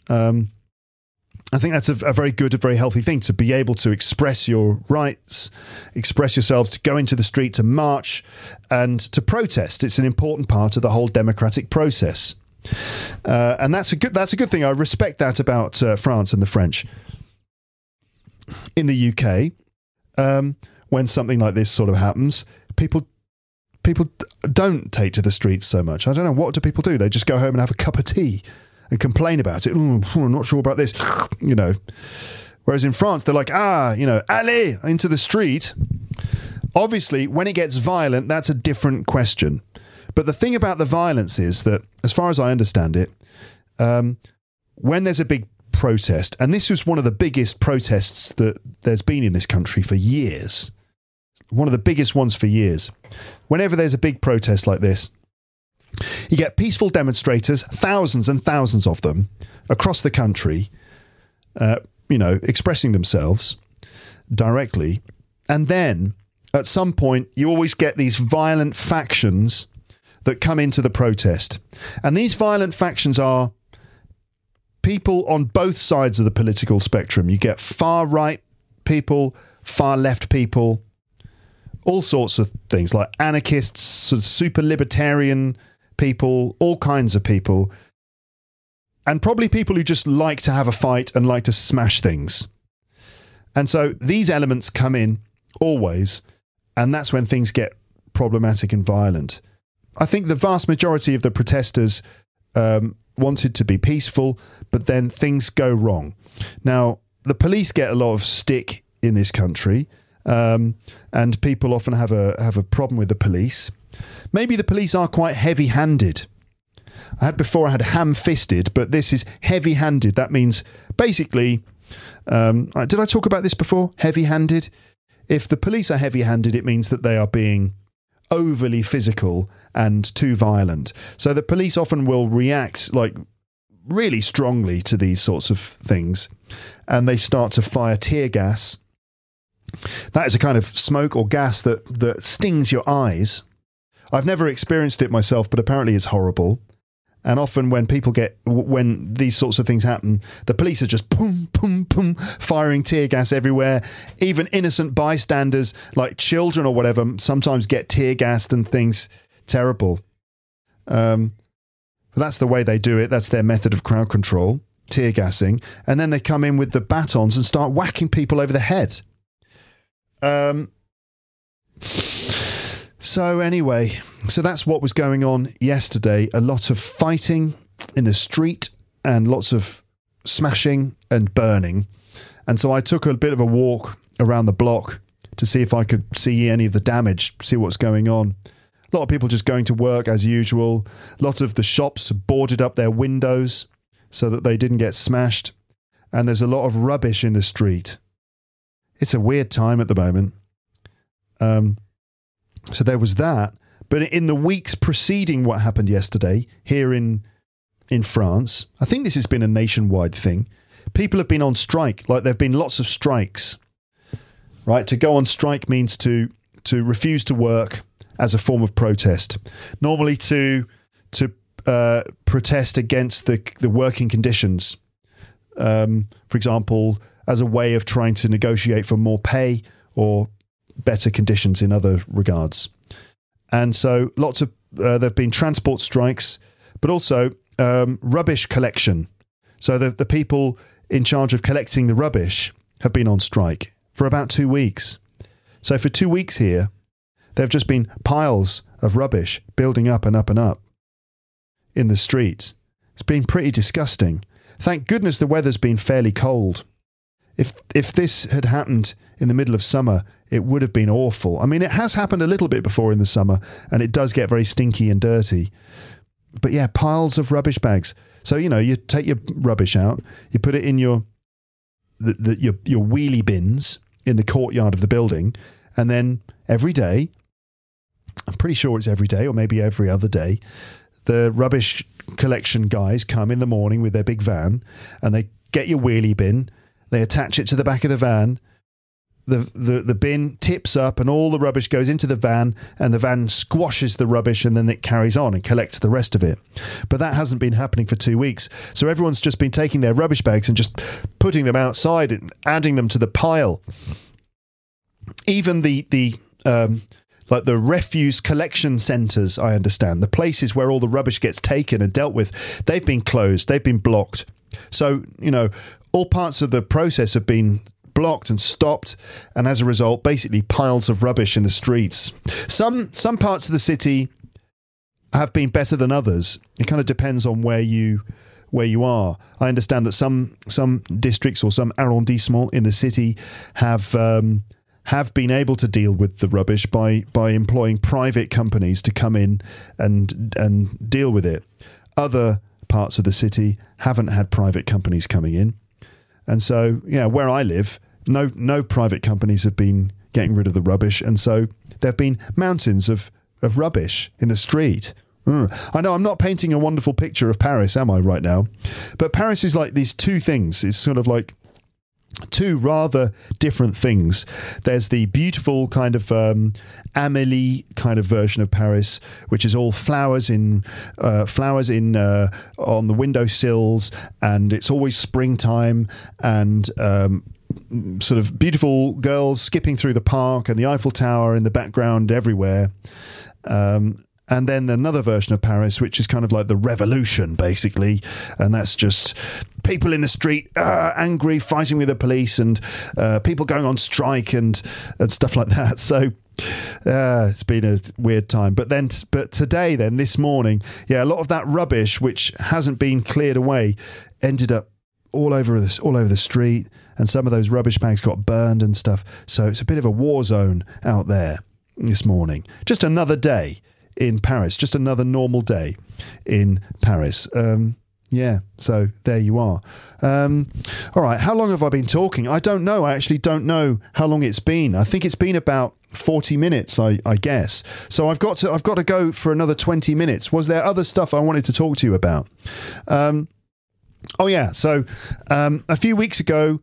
Um I think that's a, a very good, a very healthy thing, to be able to express your rights, express yourselves, to go into the street, to march and to protest. It's an important part of the whole democratic process. Uh, and that's a good, that's a good thing. I respect that about uh, France and the French. In the U K, um, when something like this sort of happens, people people don't take to the streets so much. I don't know. What do people do? They just go home and have a cup of tea and complain about it. Ooh, I'm not sure about this, you know. Whereas in France, they're like, ah, you know, allez, into the street. Obviously, when it gets violent, that's a different question. But the thing about the violence is that, as far as I understand it, um, when there's a big protest, and this was one of the biggest protests that there's been in this country for years, one of the biggest ones for years, whenever there's a big protest like this, you get peaceful demonstrators, thousands and thousands of them, across the country, uh, you know, expressing themselves directly. And then, at some point, you always get these violent factions that come into the protest. And these violent factions are people on both sides of the political spectrum. You get far-right people, far-left people, all sorts of things, like anarchists, sort of super libertarian people, all kinds of people, and probably people who just like to have a fight and like to smash things. And so these elements come in always, and that's when things get problematic and violent. I think the vast majority of the protesters um, wanted to be peaceful, but then things go wrong. Now, the police get a lot of stick in this country, um, and people often have a have a problem with the police. Maybe the police are quite heavy-handed. I had before I had ham-fisted, but this is heavy-handed. That means basically, um, did I talk about this before? Heavy-handed. If the police are heavy-handed, it means that they are being overly physical and too violent. So the police often will react like really strongly to these sorts of things, and they start to fire tear gas. That is a kind of smoke or gas that, that stings your eyes. I've never experienced it myself, but apparently it's horrible. And often when people get, when these sorts of things happen, the police are just boom, boom, boom, firing tear gas everywhere. Even innocent bystanders like children or whatever sometimes get tear gassed and things terrible. Um, but that's the way they do it. That's their method of crowd control, tear gassing. And then they come in with the batons and start whacking people over the head. Um. So anyway, so that's what was going on yesterday. A lot of fighting in the street and lots of smashing and burning. And so I took a bit of a walk around the block to see if I could see any of the damage, see what's going on. A lot of people just going to work as usual. A lot of the shops boarded up their windows so that they didn't get smashed. And there's a lot of rubbish in the street. It's a weird time at the moment. Um... So there was that. But in the weeks preceding what happened yesterday here in in France, I think this has been a nationwide thing. People have been on strike. Like there have been lots of strikes, right? To go on strike means to to refuse to work as a form of protest. Normally to to uh, protest against the the working conditions, um, for example, as a way of trying to negotiate for more pay or better conditions in other regards. And so lots of uh, there have been transport strikes, but also um, rubbish collection. So the, the people in charge of collecting the rubbish have been on strike for about two weeks. So for two weeks here, there have just been piles of rubbish building up and up and up in the streets. It's been pretty disgusting. Thank goodness the weather's been fairly cold. If if this had happened in the middle of summer, it would have been awful. I mean, it has happened a little bit before in the summer, and it does get very stinky and dirty. But yeah, piles of rubbish bags. So, you know, you take your rubbish out, you put it in your the, the, your, your wheelie bins in the courtyard of the building, and then every day, I'm pretty sure it's every day or maybe every other day, the rubbish collection guys come in the morning with their big van, and they get your wheelie bin, they attach it to the back of the van, the, the the bin tips up and all the rubbish goes into the van, and the van squashes the rubbish, and then it carries on and collects the rest of it. But that hasn't been happening for two weeks. So everyone's just been taking their rubbish bags and just putting them outside and adding them to the pile. Even the, the um, like the refuse collection centres, I understand, the places where all the rubbish gets taken and dealt with, they've been closed, they've been blocked. So, you know, all parts of the process have been blocked and stopped, and as a result, basically piles of rubbish in the streets. Some some parts of the city have been better than others. It kind of depends on where you where you are. I understand that some some districts or some arrondissements in the city have um, have been able to deal with the rubbish by by employing private companies to come in and and deal with it. Other parts of the city haven't had private companies coming in, and so yeah, where I live, no no private companies have been getting rid of the rubbish, and so there have been mountains of of rubbish in the street. Mm. I know I'm not painting a wonderful picture of Paris, am I, right now? But Paris is like these two things. It's sort of like two rather different things. There's the beautiful kind of um, Amélie kind of version of Paris, which is all flowers in uh, flowers in uh, on the windowsills, and it's always springtime, and um, sort of beautiful girls skipping through the park, and the Eiffel Tower in the background everywhere. Um, and then another version of Paris, which is kind of like the revolution, basically. And that's just people in the street, uh, angry, fighting with the police, and uh, people going on strike and, and stuff like that. So uh, it's been a weird time. But then, but today then, this morning, yeah, a lot of that rubbish, which hasn't been cleared away, ended up all over this, all over the street. And some of those rubbish bags got burned and stuff. So it's a bit of a war zone out there this morning. Just another day in Paris, just another normal day in Paris. Um, yeah, so there you are. Um, all right, how long have I been talking? I don't know. I actually don't know how long it's been. I think it's been about forty minutes, I, I guess. So I've got to I've got to go for another twenty minutes. Was there other stuff I wanted to talk to you about? Um, oh yeah, so um, a few weeks ago.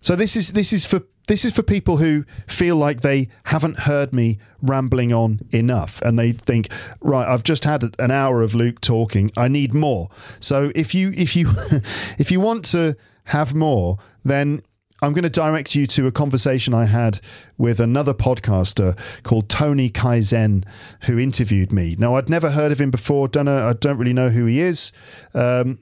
So this is this is for. This is for people who feel like they haven't heard me rambling on enough, and they think, right, I've just had an hour of Luke talking, I need more. So if you if you if you want to have more, then I'm going to direct you to a conversation I had with another podcaster called Tony Kaizen, who interviewed me. Now, I'd never heard of him before. Don't know, I don't really know who he is, um,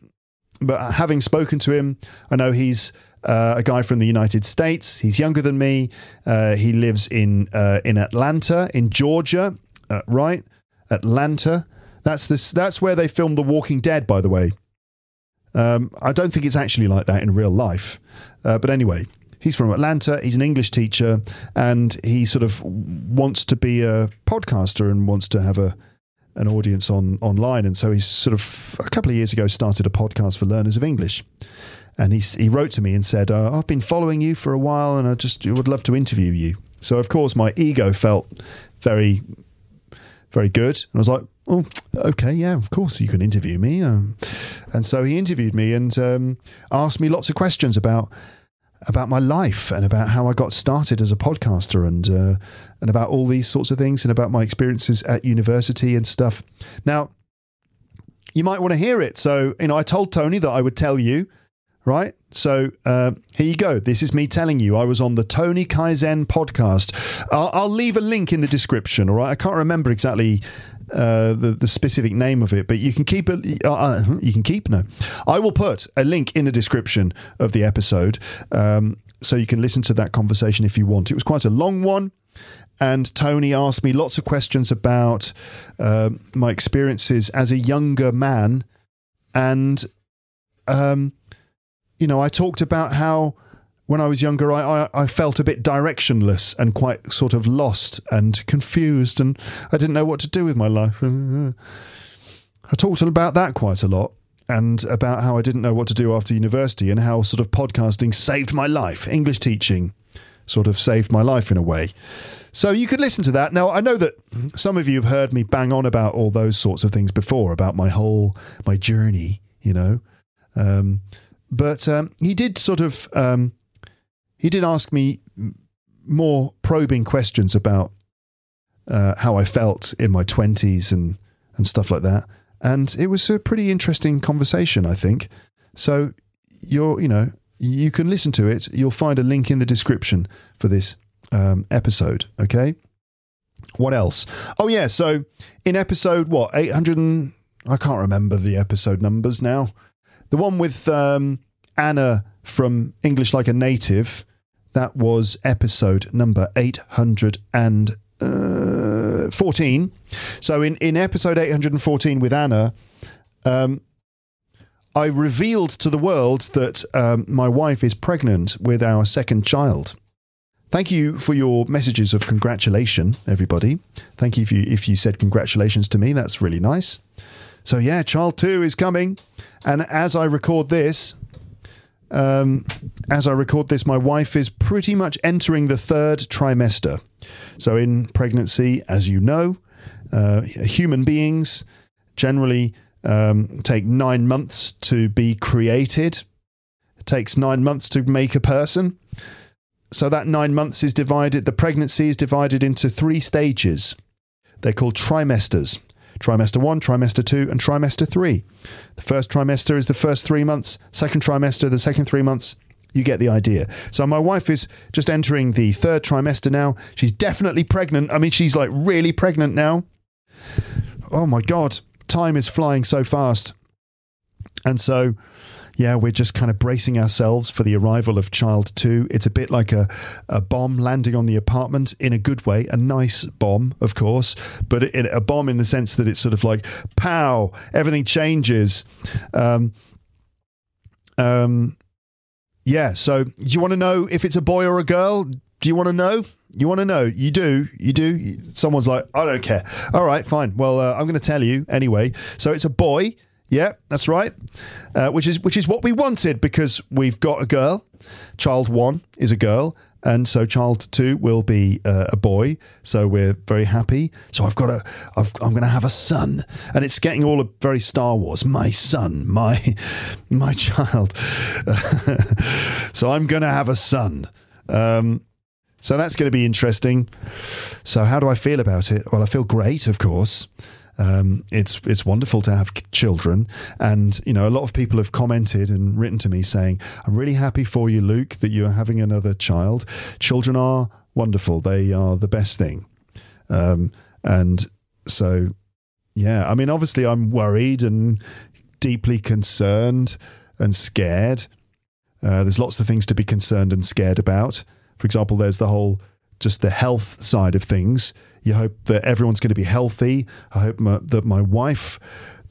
but having spoken to him, I know he's Uh, a guy from the United States. He's younger than me. Uh, he lives in uh, in Atlanta, in Georgia, uh, right? Atlanta. That's this. That's where they filmed The Walking Dead, by the way. Um, I don't think it's actually like that in real life. Uh, but anyway, he's from Atlanta. He's an English teacher, and he sort of wants to be a podcaster and wants to have a an audience on online. And so he's sort of a couple of years ago started a podcast for learners of English. And he he wrote to me and said, uh, I've been following you for a while, and I just would love to interview you. So, of course, my ego felt very, very good. And I was like, oh, okay, yeah, of course you can interview me. Um, and so he interviewed me and um, asked me lots of questions about about my life and about how I got started as a podcaster and uh, and about all these sorts of things and about my experiences at university and stuff. Now, you might want to hear it. So, you know, I told Tony that I would tell you. Right? So uh, here you go. This is me telling you I was on the Tony Kaizen podcast. I'll, I'll leave a link in the description. All right. I can't remember exactly uh, the, the specific name of it, but you can keep it. Uh, you can keep no. I will put a link in the description of the episode. Um, so you can listen to that conversation if you want. It was quite a long one. And Tony asked me lots of questions about uh, my experiences as a younger man. And, um, you know, I talked about how when I was younger, I, I, I felt a bit directionless and quite sort of lost and confused, and I didn't know what to do with my life. I talked about that quite a lot, and about how I didn't know what to do after university, and how sort of podcasting saved my life. English teaching sort of saved my life in a way. So you could listen to that. Now, I know that some of you have heard me bang on about all those sorts of things before, about my whole, my journey, you know, um, But um, he did sort of, um, he did ask me more probing questions about uh, how I felt in my twenties and, and stuff like that. And it was a pretty interesting conversation, I think. So you're, you know, you can listen to it. You'll find a link in the description for this um, episode. Okay. What else? Oh yeah. So in episode, what, eight hundred and I can't remember the episode numbers now. The one with um, Anna from English Like a Native, that was episode number eight hundred fourteen. So in, in episode eight hundred fourteen with Anna, um, I revealed to the world that um, my wife is pregnant with our second child. Thank you for your messages of congratulation, everybody. Thank you if you, if you said congratulations to me. That's really nice. So yeah, child two is coming. And as I record this, um, as I record this, my wife is pretty much entering the third trimester. So in pregnancy, as you know, uh, human beings generally um, take nine months to be created. It takes nine months to make a person. So that nine months is divided, the pregnancy is divided into three stages. They're called trimesters. Trimester one, trimester two, and trimester three. The first trimester is the first three months. Second trimester, the second three months. You get the idea. So my wife is just entering the third trimester now. She's definitely pregnant. I mean, she's like really pregnant now. Oh my God. Time is flying so fast. And so... yeah, we're just kind of bracing ourselves for the arrival of child two. It's a bit like a, a bomb landing on the apartment in a good way. A nice bomb, of course, but it, it, a bomb in the sense that it's sort of like, pow, everything changes. Um, um, yeah, so you want to know if it's a boy or a girl? Do you want to know? You want to know? You do? You do? Someone's like, I don't care. All right, fine. Well, uh, I'm going to tell you anyway. So it's a boy. Yeah, that's right, uh, which is which is what we wanted because we've got a girl. Child one is a girl, and so child two will be uh, a boy. So we're very happy. So I've got a, I've, I'm going to have a son, and it's getting all a very Star Wars. My son, my, my child. So I'm going to have a son. Um, so that's going to be interesting. So how do I feel about it? Well, I feel great, of course. Um, it's it's wonderful to have children, and you know a lot of people have commented and written to me saying, "I'm really happy for you, Luke, that you are having another child. Children are wonderful; they are the best thing." Um, and so, yeah, I mean, obviously, I'm worried and deeply concerned and scared. Uh, there's lots of things to be concerned and scared about. For example, there's the whole just the health side of things. You hope that everyone's going to be healthy. I hope my, that my wife,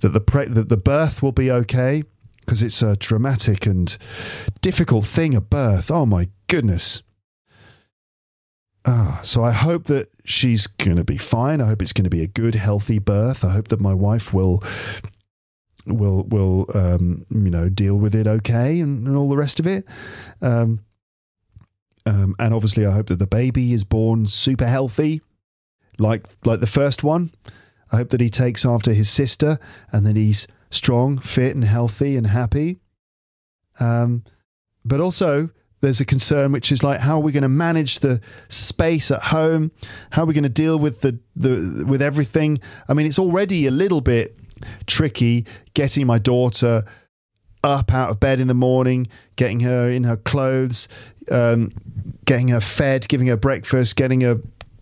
that the pre, that the birth will be okay, because it's a dramatic and difficult thing, a birth. Oh my goodness. Ah, so I hope that she's going to be fine. I hope it's going to be a good, healthy birth. I hope that my wife will, will, will, um, you know, deal with it okay and, and all the rest of it. Um, um, and obviously, I hope that the baby is born super healthy. Like like the first one, I hope that he takes after his sister and that he's strong, fit and healthy and happy. Um, but also there's a concern which is like, how are we going to manage the space at home? How are we going to deal with the, the with everything? I mean, it's already a little bit tricky getting my daughter up out of bed in the morning, getting her in her clothes, um, getting her fed, giving her breakfast, getting her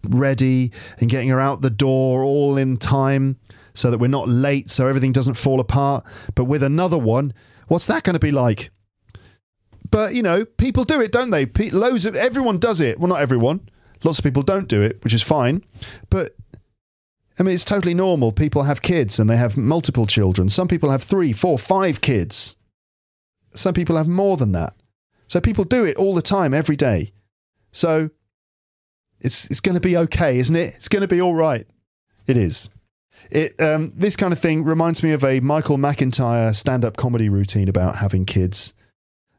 ready and getting her out the door all in time so that we're not late, so everything doesn't fall apart. But with another one, what's that going to be like? But you know, people do it, don't they? Pe- loads of everyone does it. Well, not everyone. Lots of people don't do it, which is fine. But I mean, it's totally normal. People have kids and they have multiple children. Some people have three, four, five kids. Some people have more than that. So people do it all the time, every day. So It's it's going to be okay, isn't it? It's going to be all right. It is. It um, this kind of thing reminds me of a Michael McIntyre stand-up comedy routine about having kids.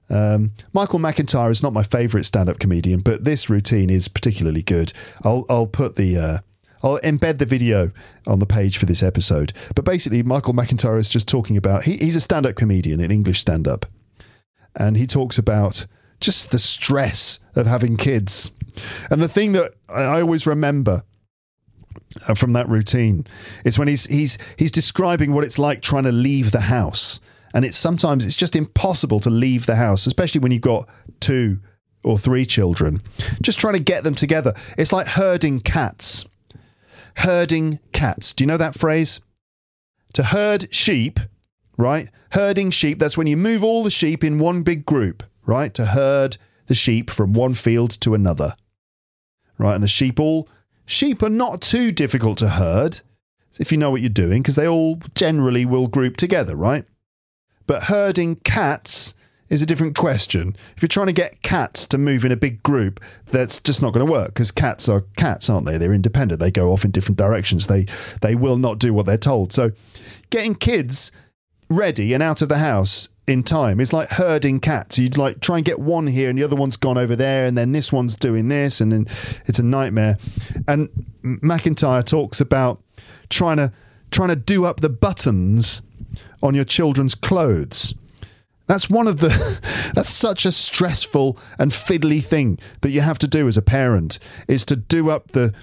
Um, Michael McIntyre is not my favourite stand-up comedian, but this routine is particularly good. I'll I'll put the uh, I'll embed the video on the page for this episode. But basically, Michael McIntyre is just talking about he, he's a stand-up comedian in English stand-up, and he talks about just the stress of having kids. And the thing that I always remember from that routine is when he's he's he's describing what it's like trying to leave the house. And it's sometimes it's just impossible to leave the house, especially when you've got two or three children. Just trying to get them together. It's like herding cats. Herding cats. Do you know that phrase? To herd sheep, right? Herding sheep, that's when you move all the sheep in one big group, right? To herd the sheep from one field to another. Right, and the sheep all... Sheep are not too difficult to herd, if you know what you're doing, because they all generally will group together, right? But herding cats is a different question. If you're trying to get cats to move in a big group, that's just not going to work, because cats are cats, aren't they? They're independent. They go off in different directions. They they will not do what they're told. So getting kids ready and out of the house in time is like herding cats. You'd like try and get one here and the other one's gone over there, and then this one's doing this, and then it's a nightmare. And McIntyre talks about trying to trying to do up the buttons on your children's clothes. That's one of the, that's such a stressful and fiddly thing that you have to do as a parent, is to do up the,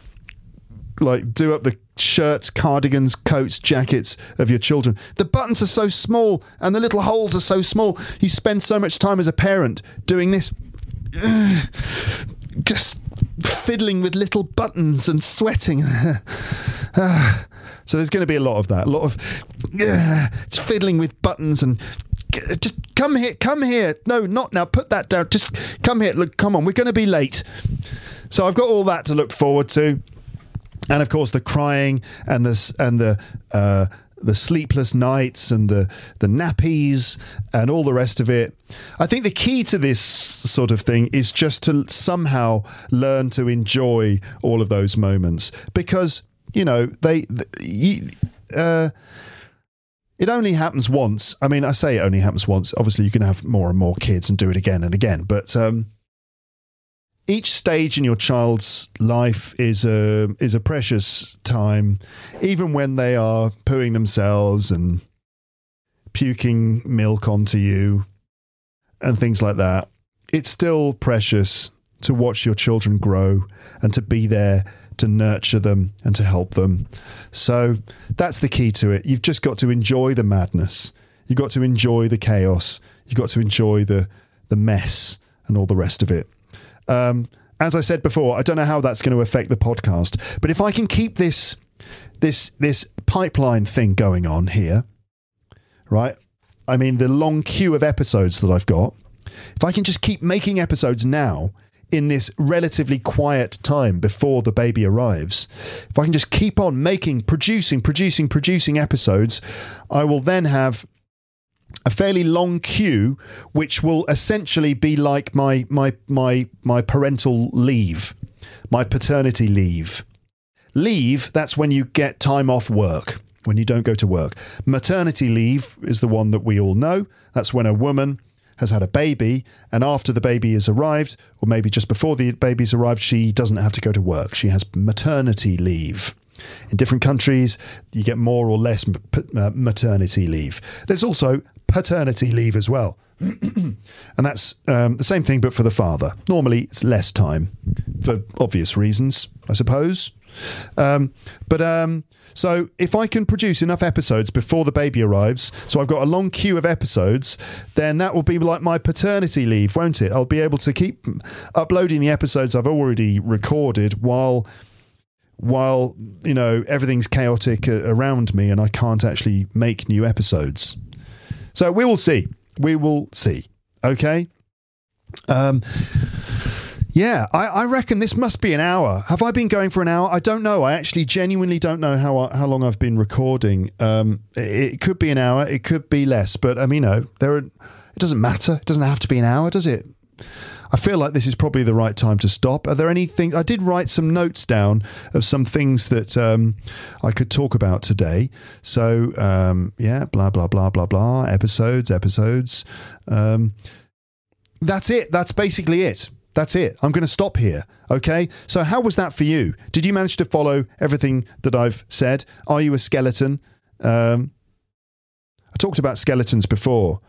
like, do up the shirts, cardigans, coats, jackets of your children. The buttons are so small and the little holes are so small. You spend so much time as a parent doing this, just fiddling with little buttons and sweating. So there's going to be a lot of that, a lot of just fiddling with buttons and just come here, come here. No, not now. Put that down. Just come here. Look, come on. We're going to be late. So I've got all that to look forward to, and of course the crying and the and the uh, the sleepless nights and the the nappies and all the rest of it. I think the key to this sort of thing is just to somehow learn to enjoy all of those moments, because you know they. they uh, It only happens once. I mean, I say it only happens once. Obviously, you can have more and more kids and do it again and again. But um, each stage in your child's life is a is a precious time, even when they are pooing themselves and puking milk onto you and things like that. It's still precious to watch your children grow and to be there to nurture them and to help them. So that's the key to it. You've just got to enjoy the madness. You've got to enjoy the chaos. You've got to enjoy the the mess and all the rest of it. Um, as I said before, I don't know how that's going to affect the podcast, but if I can keep this this this pipeline thing going on here, right? I mean, the long queue of episodes that I've got, if I can just keep making episodes now, in this relatively quiet time before the baby arrives, if I can just keep on making, producing, producing, producing episodes, I will then have a fairly long queue, which will essentially be like my my my my parental leave, my paternity leave. Leave, that's when you get time off work, when you don't go to work. Maternity leave is the one that we all know. That's when a woman has had a baby, and after the baby has arrived, or maybe just before the baby's arrived, she doesn't have to go to work. She has maternity leave. In different countries, you get more or less maternity leave. There's also paternity leave as well. And that's um, the same thing, but for the father. Normally, it's less time, for obvious reasons, I suppose. Um, but um, so if I can produce enough episodes before the baby arrives, so I've got a long queue of episodes, then that will be like my paternity leave, won't it? I'll be able to keep uploading the episodes I've already recorded while... while, you know, everything's chaotic around me and I can't actually make new episodes. So we will see. We will see. Okay? Um, yeah, I, I reckon this must be an hour. Have I been going for an hour? I don't know. I actually genuinely don't know how I, how long I've been recording. Um, it, it could be an hour. It could be less. But, I mean, you know, there are, it doesn't matter. It doesn't have to be an hour, does it? I feel like this is probably the right time to stop. Are there any things... I did write some notes down of some things that um, I could talk about today. So, um, yeah, blah, blah, blah, blah, blah. Episodes, episodes. Um, that's it. That's basically it. That's it. I'm going to stop here. Okay? So how was that for you? Did you manage to follow everything that I've said? Are you a skeleton? Um, I talked about skeletons before.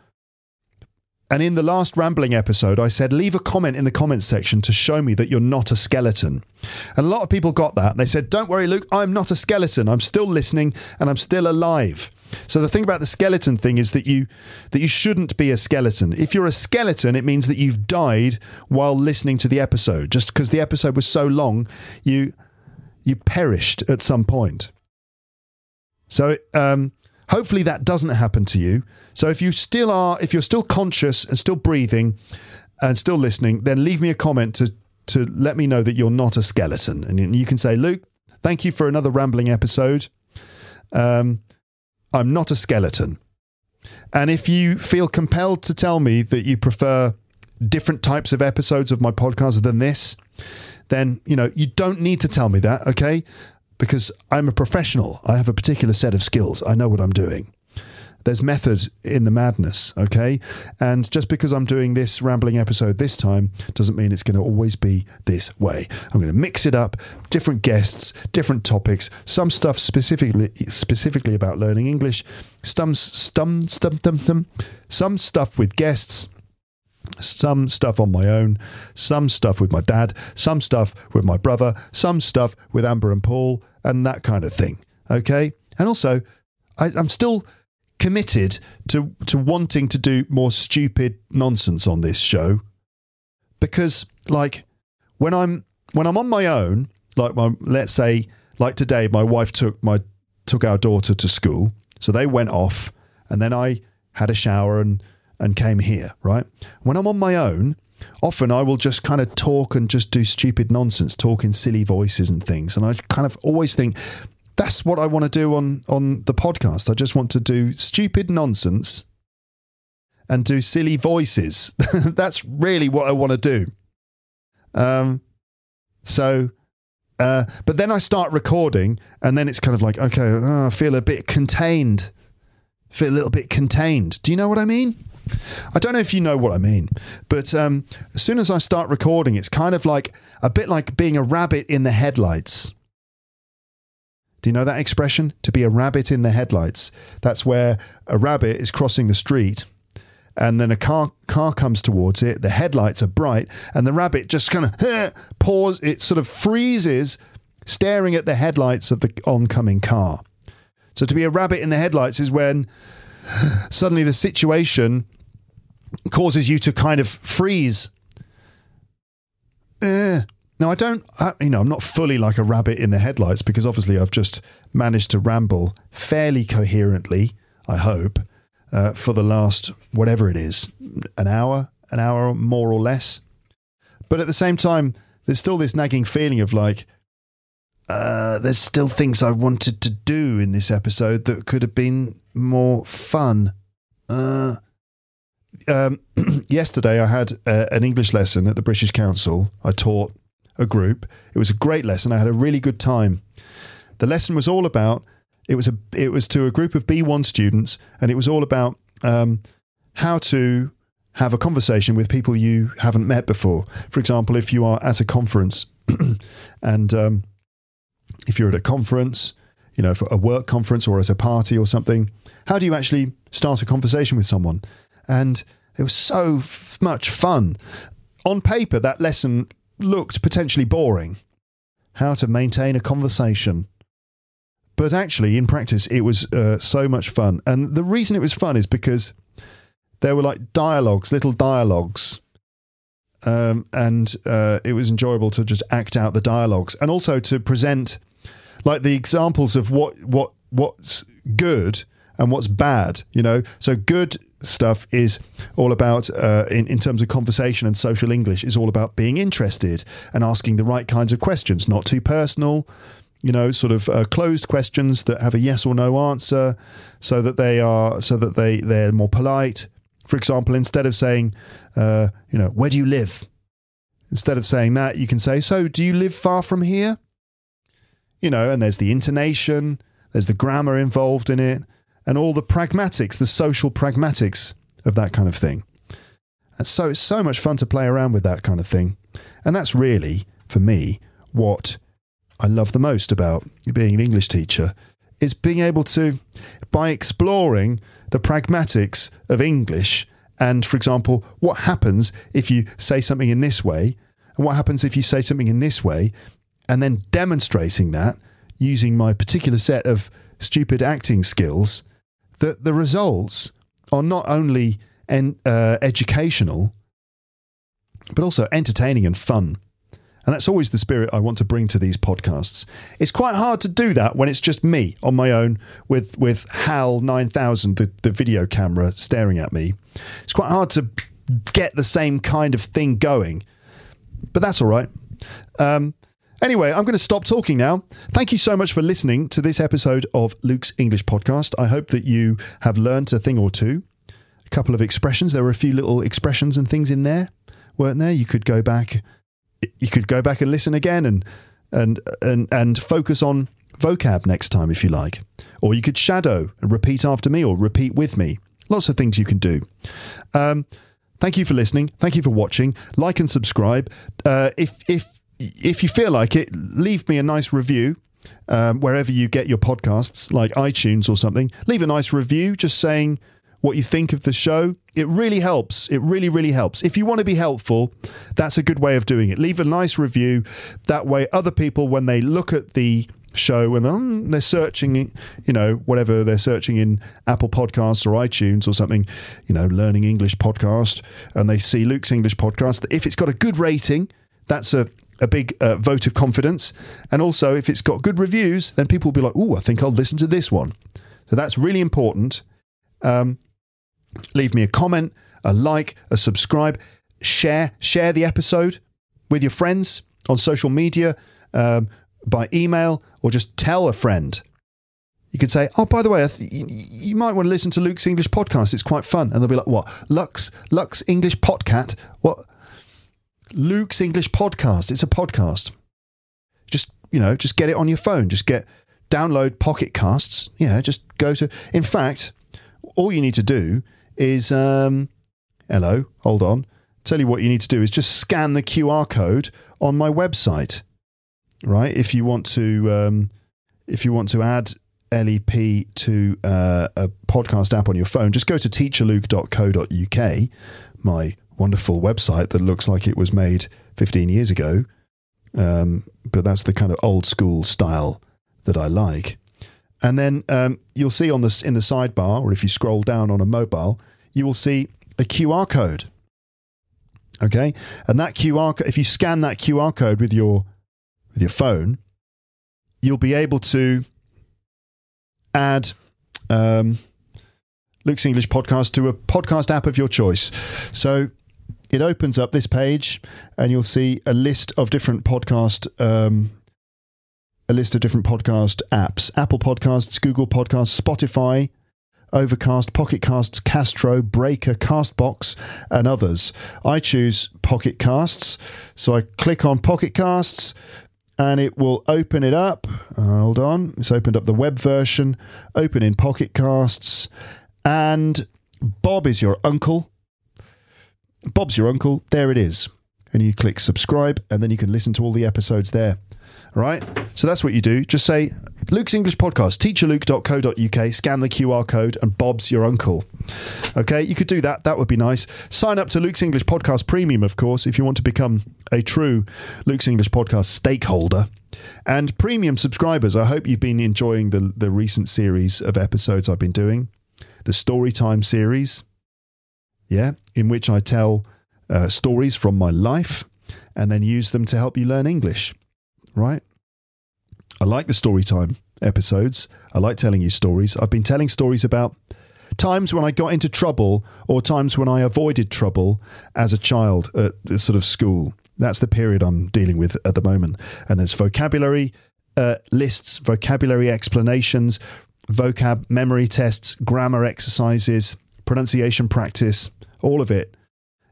And in the last rambling episode, I said, leave a comment in the comments section to show me that you're not a skeleton. And a lot of people got that. They said, don't worry, Luke, I'm not a skeleton. I'm still listening and I'm still alive. So the thing about the skeleton thing is that you that you shouldn't be a skeleton. If you're a skeleton, it means that you've died while listening to the episode. Just because the episode was so long, you you perished at some point. So... um hopefully that doesn't happen to you. So if you still are, if you're still conscious and still breathing and still listening, then leave me a comment to, to let me know that you're not a skeleton. And you can say, Luke, thank you for another rambling episode. Um, I'm not a skeleton. And if you feel compelled to tell me that you prefer different types of episodes of my podcast than this, then, you know, you don't need to tell me that, okay? Because I'm a professional. I have a particular set of skills. I know what I'm doing. There's method in the madness, okay? And just because I'm doing this rambling episode this time doesn't mean it's going to always be this way. I'm going to mix it up, different guests, different topics, some stuff specifically specifically about learning English, some, some, some, some, some stuff with guests, some stuff on my own, some stuff with my dad, some stuff with my brother, some stuff with Amber and Paul, and that kind of thing, okay? And also, I, I'm still... committed to to wanting to do more stupid nonsense on this show, because like when I'm when I'm on my own, like my, let's say like today, my wife took my took our daughter to school, so they went off, and then I had a shower and and came here, right? When I'm on my own, often I will just kind of talk and just do stupid nonsense, talk in silly voices and things, and I kind of always think, that's what I want to do on, on the podcast. I just want to do stupid nonsense and do silly voices. That's really what I want to do. Um, so, uh, but then I start recording, and then it's kind of like, okay, oh, I feel a bit contained. Feel a little bit contained. Do you know what I mean? I don't know if you know what I mean, but um, as soon as I start recording, it's kind of like a bit like being a rabbit in the headlights. Do you know that expression? To be a rabbit in the headlights. That's where a rabbit is crossing the street and then a car car comes towards it. The headlights are bright and the rabbit just kind of pause. It sort of freezes, staring at the headlights of the oncoming car. So to be a rabbit in the headlights is when suddenly the situation causes you to kind of freeze. Uh, Now, I don't, you know, I'm not fully like a rabbit in the headlights, because obviously I've just managed to ramble fairly coherently, I hope, uh, for the last, whatever it is, an hour, an hour more or less. But at the same time, there's still this nagging feeling of like, uh, there's still things I wanted to do in this episode that could have been more fun. Uh um, yesterday I had uh, an English lesson at the British Council. I taught a group. It was a great lesson. I had a really good time. The lesson was all about, it was a it was to a group of B one students, and it was all about um, how to have a conversation with people you haven't met before. For example, if you are at a conference and um, if you're at a conference, you know, for a work conference or at a party or something, how do you actually start a conversation with someone? And it was so f- much fun. On paper, that lesson looked potentially boring, how to maintain a conversation, but actually in practice it was uh, so much fun. And the reason it was fun is because there were like dialogues, little dialogues, um, and uh, it was enjoyable to just act out the dialogues, and also to present like the examples of what what what's good and what's bad, you know. So good stuff is all about, uh, in, in terms of conversation and social English, is all about being interested and asking the right kinds of questions, not too personal, you know, sort of uh, closed questions that have a yes or no answer, so that they are, so that they, they're more polite. For example, instead of saying, uh, you know, where do you live? Instead of saying that, you can say, so do you live far from here? You know, and there's the intonation, there's the grammar involved in it, and all the pragmatics, the social pragmatics of that kind of thing. And so it's so much fun to play around with that kind of thing. And that's really, for me, what I love the most about being an English teacher, is being able to, by exploring the pragmatics of English, and, for example, what happens if you say something in this way, and what happens if you say something in this way, and then demonstrating that using my particular set of stupid acting skills, that the results are not only en- uh, educational, but also entertaining and fun. And that's always the spirit I want to bring to these podcasts. It's quite hard to do that when it's just me on my own with, with Hal nine thousand, the, the video camera staring at me. It's quite hard to get the same kind of thing going, but that's all right. Um, Anyway, I'm going to stop talking now. Thank you so much for listening to this episode of Luke's English Podcast. I hope that you have learned a thing or two. couple of expressions. There were a few little expressions and things in there, weren't there? You could go back, you could go back and listen again and and and and focus on vocab next time if you like. Or you could shadow and repeat after me or repeat with me. Lots of things you can do. Um, thank you for listening. Thank you for watching. Like and subscribe. Uh, if if if you feel like it, leave me a nice review. Um, wherever you get your podcasts, like iTunes or something, leave a nice review just saying what you think of the show. It really helps. It really, really helps. If you want to be helpful, that's a good way of doing it. Leave a nice review. That way, other people, when they look at the show and um, they're searching, you know, whatever they're searching in Apple Podcasts or iTunes or something, you know, Learning English Podcast, and they see Luke's English Podcast, that if it's got a good rating, that's a a big uh, vote of confidence. And also, if it's got good reviews, then people will be like, "Ooh, I think I'll listen to this one." So that's really important. Um, leave me a comment, a like, a subscribe, share, share the episode with your friends on social media, um, by email, or just tell a friend. You could say, "Oh, by the way, I th- you might want to listen to Luke's English Podcast. It's quite fun." And they'll be like, "What? Luke's Luke's English Podcast? What?" Luke's English Podcast. It's a podcast. Just, you know, just get it on your phone. Just get, download Pocket Casts. Yeah, just go to, in fact, all you need to do is, um, hello, hold on. Tell you what you need to do is just scan the Q R code on my website, right? If you want to, um, if you want to add L E P to uh, a podcast app on your phone, just go to teacher luke dot co dot u k, my wonderful website that looks like it was made fifteen years ago. Um, but that's the kind of old school style that I like. And then um, you'll see on the, in the sidebar, or if you scroll down on a mobile, you will see a Q R code. Okay. And that Q R code, if you scan that Q R code with your, with your phone, you'll be able to add, um, Luke's English Podcast to a podcast app of your choice. So it opens up this page and you'll see a list of different podcast, um, a list of different podcast apps, Apple Podcasts, Google Podcasts, Spotify, Overcast, Pocket Casts, Castro, Breaker, Castbox, and others. I choose Pocket Casts. So I click on Pocket Casts and it will open it up. Uh, hold on. It's opened up the web version, open in Pocket Casts. And Bob is your uncle. Bob's your uncle. There it is. And you click subscribe and then you can listen to all the episodes there. All right. So that's what you do. Just say Luke's English Podcast, teacher luke dot co dot u k, scan the Q R code and Bob's your uncle. Okay. You could do that. That would be nice. Sign up to Luke's English Podcast Premium, of course, if you want to become a true Luke's English Podcast stakeholder. And premium subscribers, I hope you've been enjoying the, the recent series of episodes I've been doing. The Storytime series, yeah, in which I tell uh, stories from my life and then use them to help you learn English, right? I like the Storytime episodes. I like telling you stories. I've been telling stories about times when I got into trouble or times when I avoided trouble as a child at sort of school. That's the period I'm dealing with at the moment. And there's vocabulary uh, lists, vocabulary explanations, vocab memory tests, grammar exercises, pronunciation practice, all of it.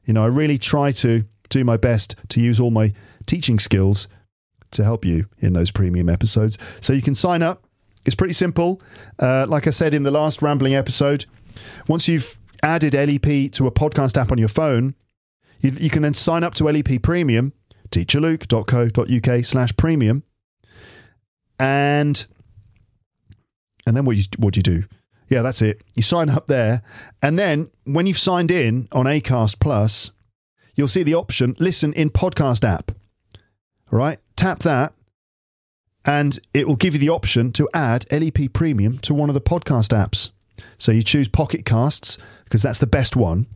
You know, I really try to do my best to use all my teaching skills to help you in those premium episodes. So you can sign up. It's pretty simple. Uh, like I said in the last rambling episode, once you've added L E P to a podcast app on your phone, you, you can then sign up to L E P Premium, teacher luke dot co dot u k slash premium. And... And then what you what do you do? Yeah, that's it. You sign up there. And then when you've signed in on Acast Plus, you'll see the option, listen in podcast app. All right, tap that. And it will give you the option to add L E P Premium to one of the podcast apps. So you choose Pocket Casts because that's the best one.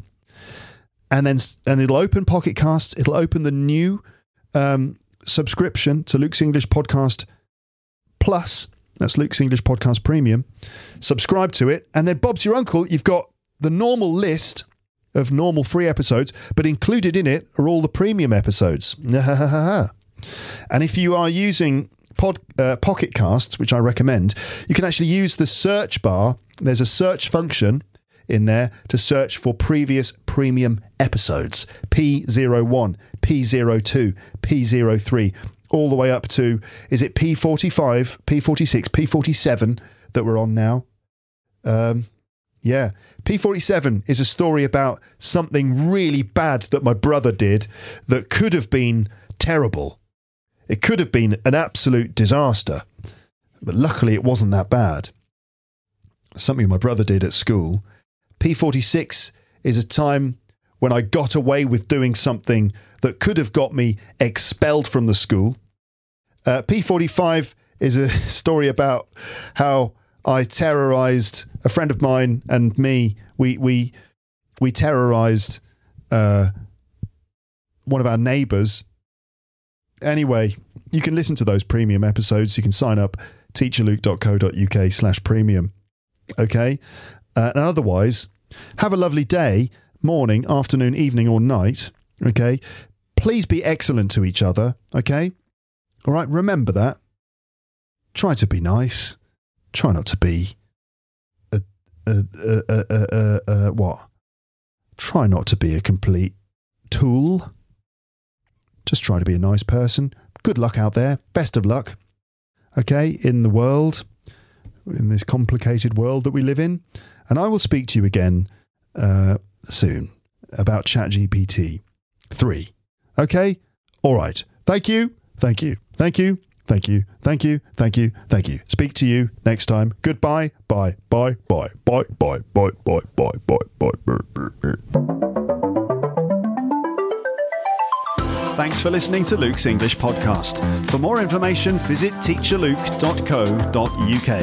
And then and it'll open Pocket Casts. It'll open the new um, subscription to Luke's English Podcast Plus. That's Luke's English Podcast Premium. Subscribe to it. And then Bob's your uncle. You've got the normal list of normal free episodes, but included in it are all the premium episodes. And if you are using pod, uh, Pocket Casts, which I recommend, you can actually use the search bar. There's a search function in there to search for previous premium episodes, P zero one, P zero two, P zero three, all the way up to, is it P forty-five, P forty-six, P forty-seven that we're on now? Um, yeah. P forty-seven is a story about something really bad that my brother did that could have been terrible. It could have been an absolute disaster, but luckily it wasn't that bad. Something my brother did at school. P forty-six is a time when I got away with doing something that could have got me expelled from the school. Uh, P forty-five is a story about how I terrorised a friend of mine and me. We we we terrorised uh, one of our neighbours. Anyway, you can listen to those premium episodes. You can sign up teacherluke.co.uk slash premium. Okay? Uh, and otherwise, have a lovely day, morning, afternoon, evening, or night. Okay? Please be excellent to each other. Okay? All right? Remember that. Try to be nice. Try not to be a, a, a, a, a, a, a what? Try not to be a complete tool. Just try to be a nice person. Good luck out there. Best of luck. Okay, in the world, in this complicated world that we live in. And I will speak to you again uh, soon about ChatGPT three. Okay? All right. Thank you. Thank you. Thank you. Thank you. Thank you. Thank you. Thank you. Speak to you next time. Goodbye. Bye. Bye. Bye. Bye. Bye. Bye. Bye. Bye. Bye. Bye. Bye. Thanks for listening to Luke's English Podcast. For more information, visit teacher luke dot co dot uk.